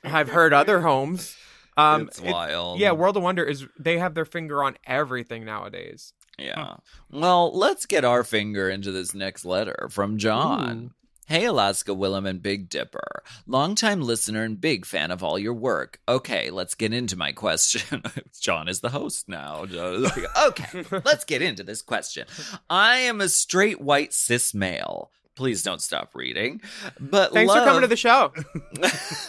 I've heard other homes. Um, it's it, wild. Yeah, World of Wonder is, they have their finger on everything nowadays. Yeah. Huh. Well, let's get our finger into this next letter from John. Ooh. Hey, Alaska, Willem, and Big Dipper. Longtime listener and big fan of all your work. Okay, let's get into my question. John is the host now. Okay, let's get into this question. I am a straight white cis male. Please don't stop reading. But Thanks love, for coming to the show.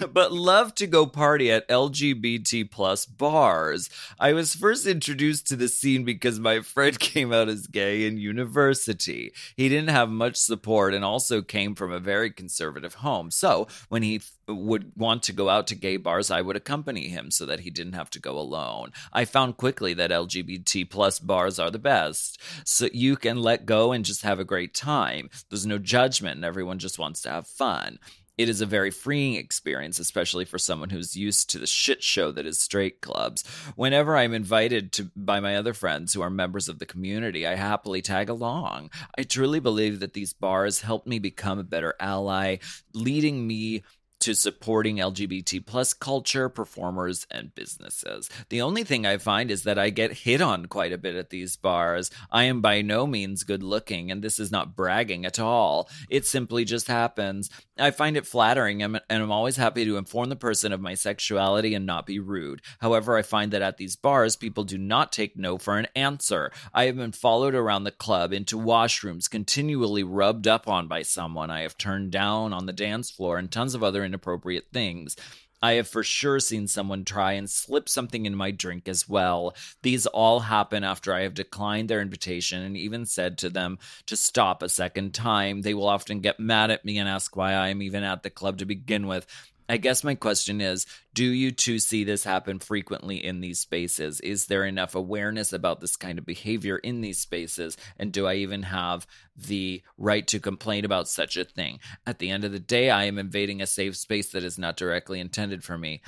But love to go party at L G B T plus bars. I was first introduced to the scene because my friend came out as gay in university. He didn't have much support and also came from a very conservative home. So when he f- would want to go out to gay bars, I would accompany him so that he didn't have to go alone. I found quickly that L G B T plus bars are the best. So you can let go and just have a great time. There's no judgment. judgment and everyone just wants to have fun. It is a very freeing experience, especially for someone who's used to the shit show that is straight clubs. Whenever I'm invited to by my other friends who are members of the community, I happily tag along. I truly believe that these bars helped me become a better ally, leading me to supporting L G B T plus culture, performers, and businesses. The only thing I find is that I get hit on quite a bit at these bars. I am by no means good looking, and this is not bragging at all. It simply just happens. I find it flattering, and I'm always happy to inform the person of my sexuality and not be rude. However, I find that at these bars, people do not take no for an answer. I have been followed around the club, into washrooms, continually rubbed up on by someone. I have turned down on the dance floor, and tons of other inappropriate things. I have for sure seen someone try and slip something in my drink as well. These all happen after I have declined their invitation and even said to them to stop a second time. They will often get mad at me and ask why I am even at the club to begin with. I guess my question is, do you two see this happen frequently in these spaces? Is there enough awareness about this kind of behavior in these spaces? And do I even have the right to complain about such a thing? At the end of the day, I am invading a safe space that is not directly intended for me.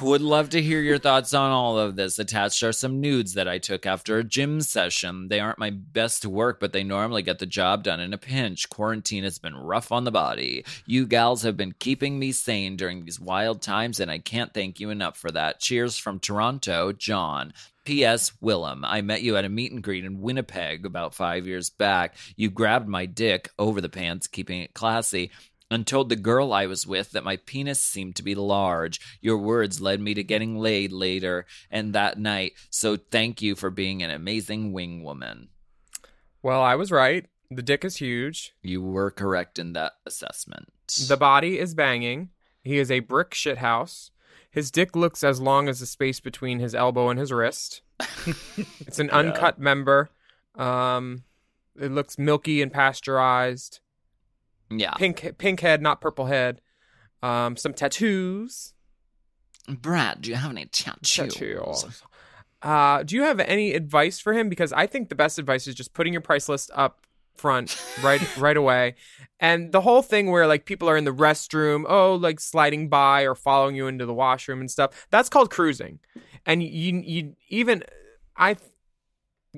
Would love to hear your thoughts on all of this. Attached are some nudes that I took after a gym session. They aren't my best work, but they normally get the job done in a pinch. Quarantine has been rough on the body. You gals have been keeping me sane during these wild times, and I can't thank you enough for that. Cheers from Toronto, John. P S. Willem, I met you at a meet and greet in Winnipeg about five years back. You grabbed my dick over the pants, keeping it classy, and told the girl I was with that my penis seemed to be large. Your words led me to getting laid later and that night, so thank you for being an amazing wing woman. Well, I was right. The dick is huge. You were correct in that assessment. The body is banging. He is a brick shithouse. His dick looks as long as the space between his elbow and his wrist. It's an yeah. uncut member. Um, it looks milky and pasteurized. Yeah. Pink pink head, not purple head. Um, some tattoos. Brad, do you have any tattoos? tattoos. Uh, do you have any advice for him? Because I think the best advice is just putting your price list up front right right away. And the whole thing where like people are in the restroom, oh, like sliding by or following you into the washroom and stuff, that's called cruising. And you you even I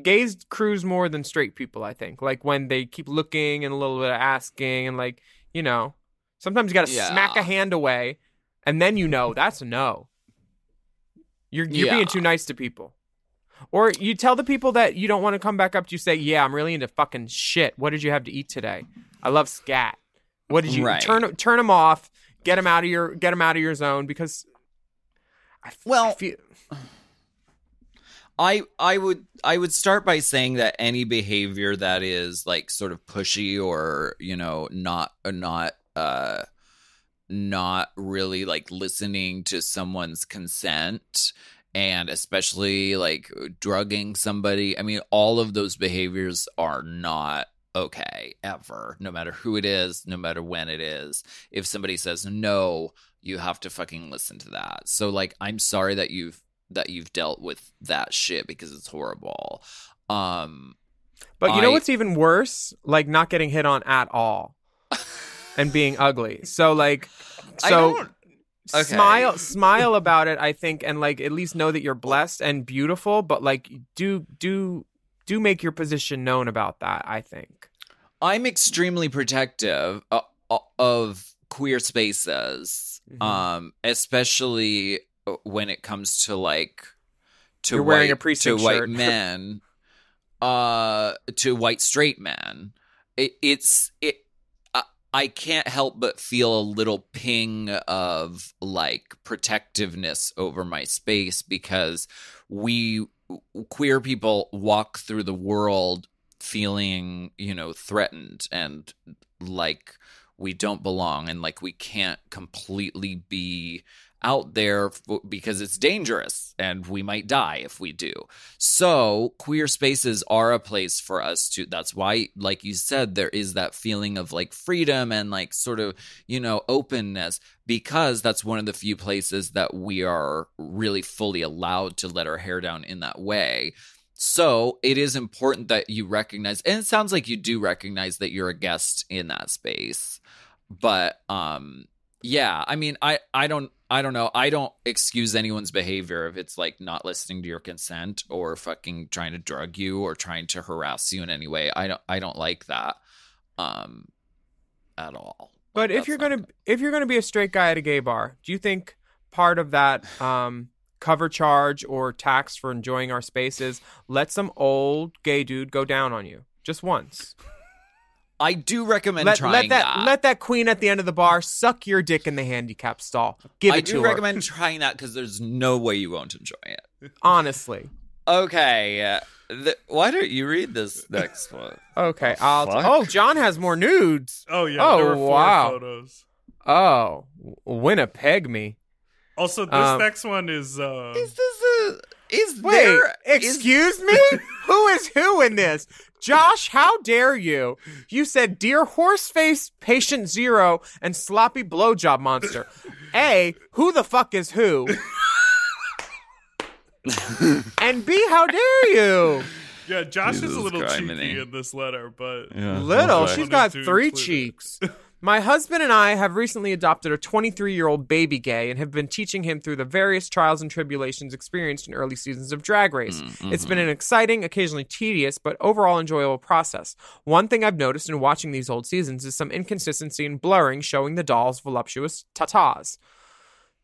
gays cruise more than straight people, I think. Like, when they keep looking and a little bit of asking and, like, you know, sometimes you got to yeah. smack a hand away and then you know that's a no. You're, you're yeah. being too nice to people. Or you tell the people that you don't want to come back up to you, say, yeah, I'm really into fucking shit. What did you have to eat today? I love scat. What did you right. turn turn them off, get them out of your get them out of your zone, because I, well, I feel I, I would I would start by saying that any behavior that is like sort of pushy or, you know, not not uh, not really like listening to someone's consent, and especially like drugging somebody. I mean, all of those behaviors are not okay ever, no matter who it is, no matter when it is. If somebody says no, you have to fucking listen to that. So like, I'm sorry that you've. that you've dealt with that shit, because it's horrible. Um, but you I... know what's even worse? Like, not getting hit on at all and being ugly. So like, so okay. smile, smile about it, I think. And like, at least know that you're blessed and beautiful, but like, do, do, do make your position known about that. I think I'm extremely protective of, of queer spaces. Mm-hmm. Um, especially when it comes to like to You're white, wearing a precinct to white shirt. men, uh, to white straight men. It, it's it. I, I can't help but feel a little ping of like protectiveness over my space, because we queer people walk through the world feeling, you know, threatened and like we don't belong and like we can't completely be out there f- because it's dangerous and we might die if we do. So queer spaces are a place for us to, that's why, like you said, there is that feeling of like freedom and like sort of, you know, openness, because that's one of the few places that we are really fully allowed to let our hair down in that way. So it is important that you recognize, and it sounds like you do recognize that you're a guest in that space. But um, yeah, I mean, I, I don't I don't know. I don't excuse anyone's behavior if it's like not listening to your consent or fucking trying to drug you or trying to harass you in any way. I don't I don't like that um, at all. But like, if you're gonna good. if you're gonna be a straight guy at a gay bar, do you think part of that Um, cover charge or tax for enjoying our spaces, let some old gay dude go down on you just once? I do recommend let, trying let that, that. Let that queen at the end of the bar suck your dick in the handicap stall. Give I it to her. I do recommend trying that, because there's no way you won't enjoy it. Honestly. Okay. The, why don't you read this next one? Okay. Oh, I'll. T- oh, John has more nudes. Oh, yeah. Oh, there were four wow. photos. Oh, Winnipeg me. Also, this um, next one is... Uh... Is this a... Is Wait, there, excuse is... me? Who is who in this? Josh, how dare you? You said, dear Horseface, Patient Zero, and Sloppy Blowjob Monster. A, who the fuck is who? And B, how dare you? Yeah, Josh Jesus is a little cheeky mini. in this letter, but... Yeah, little? She's got three cheeks. My husband and I have recently adopted a twenty-three-year-old baby gay and have been teaching him through the various trials and tribulations experienced in early seasons of Drag Race. Mm-hmm. It's been an exciting, occasionally tedious, but overall enjoyable process. One thing I've noticed in watching these old seasons is some inconsistency and blurring showing the doll's voluptuous tatas.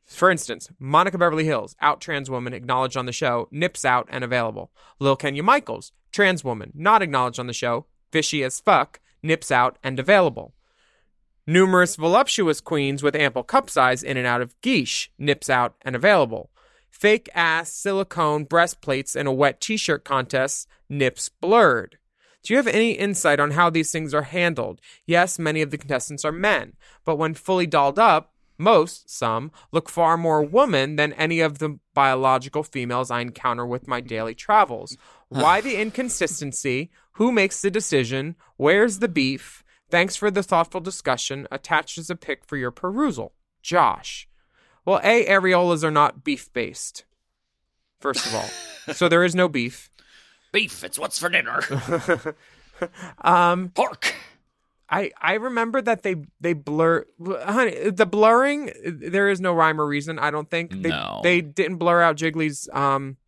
For instance, Monica Beverly Hills, out trans woman, acknowledged on the show, nips out and available. Lil Kenya Michaels, trans woman, not acknowledged on the show, fishy as fuck, nips out and available. Numerous voluptuous queens with ample cup size in and out of guiche, nips out and available. Fake ass, silicone breastplates, and a wet t-shirt contest, nips blurred. Do you have any insight on how these things are handled? Yes, many of the contestants are men, but when fully dolled up, most, some, look far more woman than any of the biological females I encounter with my daily travels. Why the inconsistency? Who makes the decision? Where's the beef? Thanks for the thoughtful discussion. Attached is a pic for your perusal. Josh. Well, A, areolas are not beef-based, first of all. So there is no beef. Beef, it's what's for dinner. um, Pork. I, I remember that they, they blur... Honey, the blurring, there is no rhyme or reason, I don't think. They, no. They didn't blur out Jiggly's um,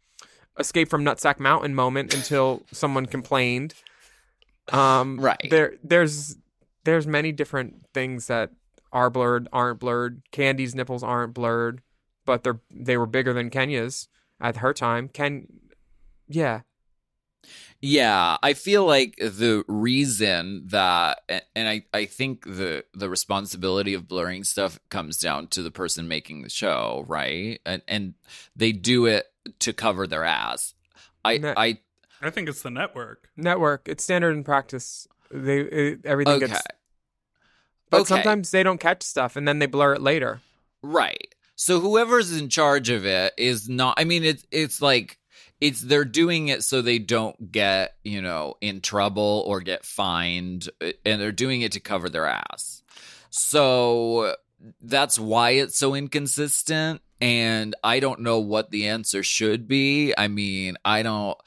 escape from Nutsack Mountain moment until someone complained. Um, right. There, there's... There's many different things that are blurred, aren't blurred. Candy's nipples aren't blurred, but they're they were bigger than Kenya's at her time. Ken, yeah, yeah. I feel like the reason that, and I, I think the the responsibility of blurring stuff comes down to the person making the show, right? And and they do it to cover their ass. I Net- I I think it's the network. Network. It's standard in practice. They it, everything okay. gets. But okay. sometimes they don't catch stuff, and then they blur it later. Right. So whoever's in charge of it is not... I mean, it's it's like... it's they're doing it so they don't get, you know, in trouble or get fined. And they're doing it to cover their ass. So that's why it's so inconsistent. And I don't know what the answer should be. I mean, I don't...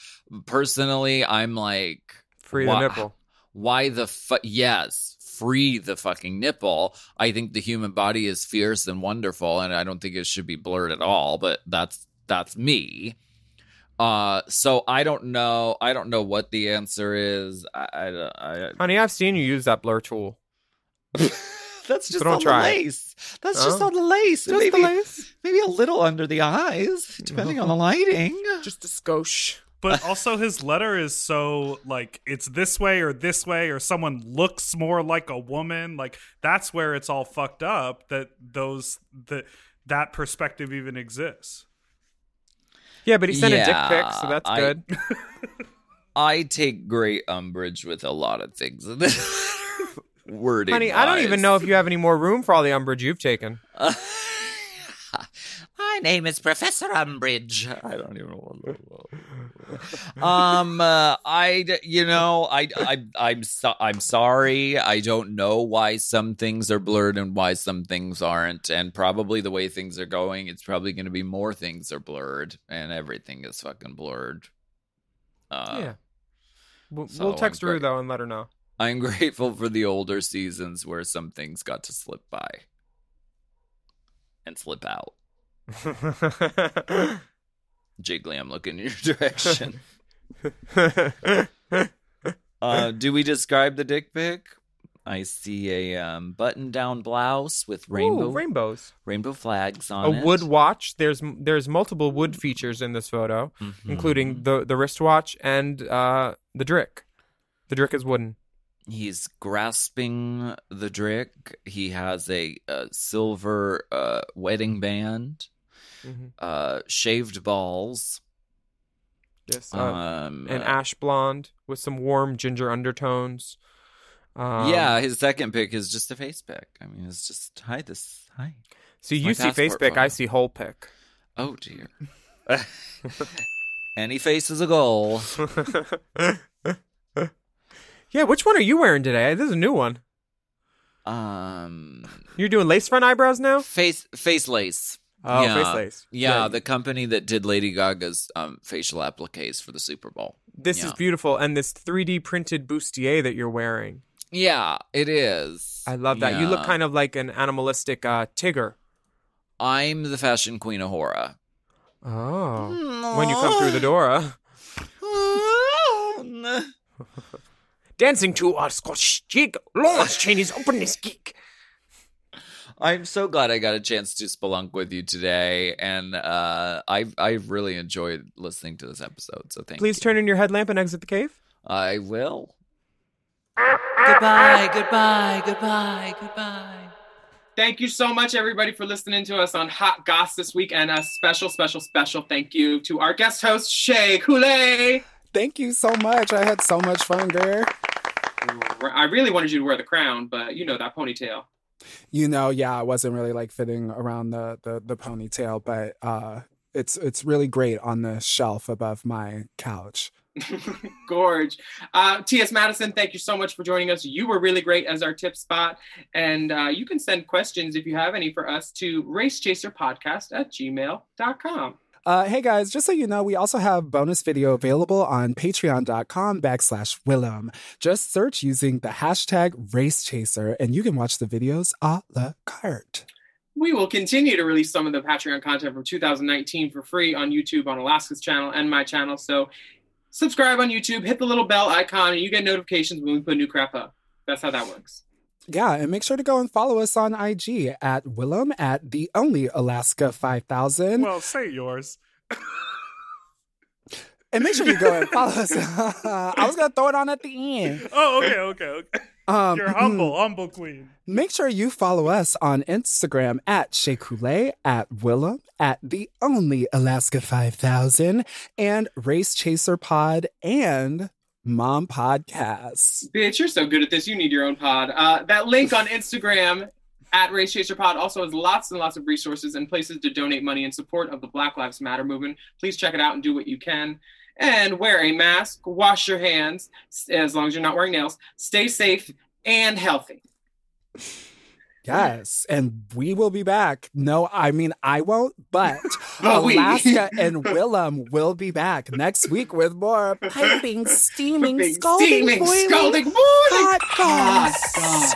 Personally, I'm like... Free the wh- nipple. Why the fuck? Yes. Free the fucking nipple. I think the human body is fierce and wonderful, and I don't think it should be blurred at all, but that's that's me. Uh, so I don't know. I don't know what the answer is. I, I, I, Honey, I've seen you use that blur tool. That's just so on try. the lace. That's oh. just on the lace. Just maybe, the lace. Maybe a little under the eyes, depending on the lighting. Just a skosh. But also his letter is so, like, it's this way or this way, or someone looks more like a woman. Like, that's where it's all fucked up that those that that perspective even exists. Yeah, but he sent yeah, a dick pic, so that's I, good. I take great umbrage with a lot of things in this wording. Honey, I don't even know if you have any more room for all the umbrage you've taken. Uh, My name is Professor Umbridge. I don't even want to. Um, uh, I, you know, I, I, I'm, so, I'm sorry. I don't know why some things are blurred and why some things aren't. And probably the way things are going, it's probably going to be more things are blurred and everything is fucking blurred. Uh, yeah. We'll, so we'll text her though and let her know. I'm grateful for the older seasons where some things got to slip by and slip out. Jiggly, I'm looking in your direction. Uh, do we describe the dick pic? I see a um, button-down blouse with rainbow Ooh, rainbows, rainbow flags on it. A wood watch. There's there's multiple wood features in this photo, mm-hmm. including the the wristwatch and uh, the drick. The drick is wooden. He's grasping the drick. He has a, a silver uh, wedding band, mm-hmm. uh, shaved balls. Yes, um, uh, an ash blonde with some warm ginger undertones. Um, yeah, his second pick is just a face pick. I mean, it's just hi this hi. So you see face pick, I see whole pick. Oh dear. Any face is a goal. Yeah, which one are you wearing today? This is a new one. Um, You're doing lace front eyebrows now? Face face lace. Oh, yeah. face lace. Yeah, yeah, the company that did Lady Gaga's um, facial appliques for the Super Bowl. This yeah. is beautiful. And this three D printed bustier that you're wearing. Yeah, it is. I love that. Yeah. You look kind of like an animalistic uh, tigger. I'm the fashion queen of horror. Oh. Mm-hmm. When you come through the door. Mm-hmm. Dancing to our Scottish jig, Lawrence Cheney's openness geek. I'm so glad I got a chance to spelunk with you today, and uh, I've I've really enjoyed listening to this episode. So thank Please you. Please turn in your headlamp and exit the cave. I will. Goodbye, goodbye, goodbye, goodbye. Thank you so much, everybody, for listening to us on Hot Goss this week, and a special, special, special thank you to our guest host, Shea Coulée. Thank you so much. I had so much fun, girl. I really wanted you to wear the crown, but you know that ponytail. You know, yeah, I wasn't really like fitting around the the, the ponytail, but uh, it's it's really great on the shelf above my couch. Gorge. Uh, T S Madison, thank you so much for joining us. You were really great as our tip spot. And uh, you can send questions if you have any for us to racechaserpodcast at gmail dot com. Uh, hey, guys, just so you know, we also have bonus video available on patreon dot com backslash Willem. Just search using the hashtag RaceChaser, and you can watch the videos a la carte. We will continue to release some of the Patreon content from two thousand nineteen for free on YouTube, on Alaska's channel and my channel. So subscribe on YouTube, hit the little bell icon, and you get notifications when we put new crap up. That's how that works. Yeah, and make sure to go and follow us on I G at Willem at the only Alaska five thousand. Well, say yours. And make sure you go and follow us. I was going to throw it on at the end. Oh, okay, okay, okay. Um, You're humble, mm, humble queen. Make sure you follow us on Instagram at Shea Coulée, at Willem, at the only Alaska five thousand, and Race Chaser Pod, and Mom Podcasts. Bitch, you're so good at this. You need your own pod. Uh, that link on Instagram at Race Chaser Pod also has lots and lots of resources and places to donate money in support of the Black Lives Matter movement. Please check it out and do what you can. And wear a mask, wash your hands, as long as you're not wearing nails. Stay safe and healthy. Yes, and we will be back. No, I mean, I won't, but oh, Alaska and Willem will be back next week with more piping, steaming, piping, scalding, steaming, boiling, scalding, boiling podcasts.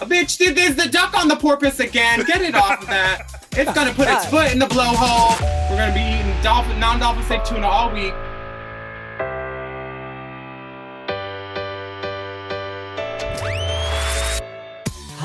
A bitch, there's the duck on the porpoise again. Get it off of that. It's going to put its foot in the blowhole. We're going to be eating dolphin, non-dolphin safe tuna all week.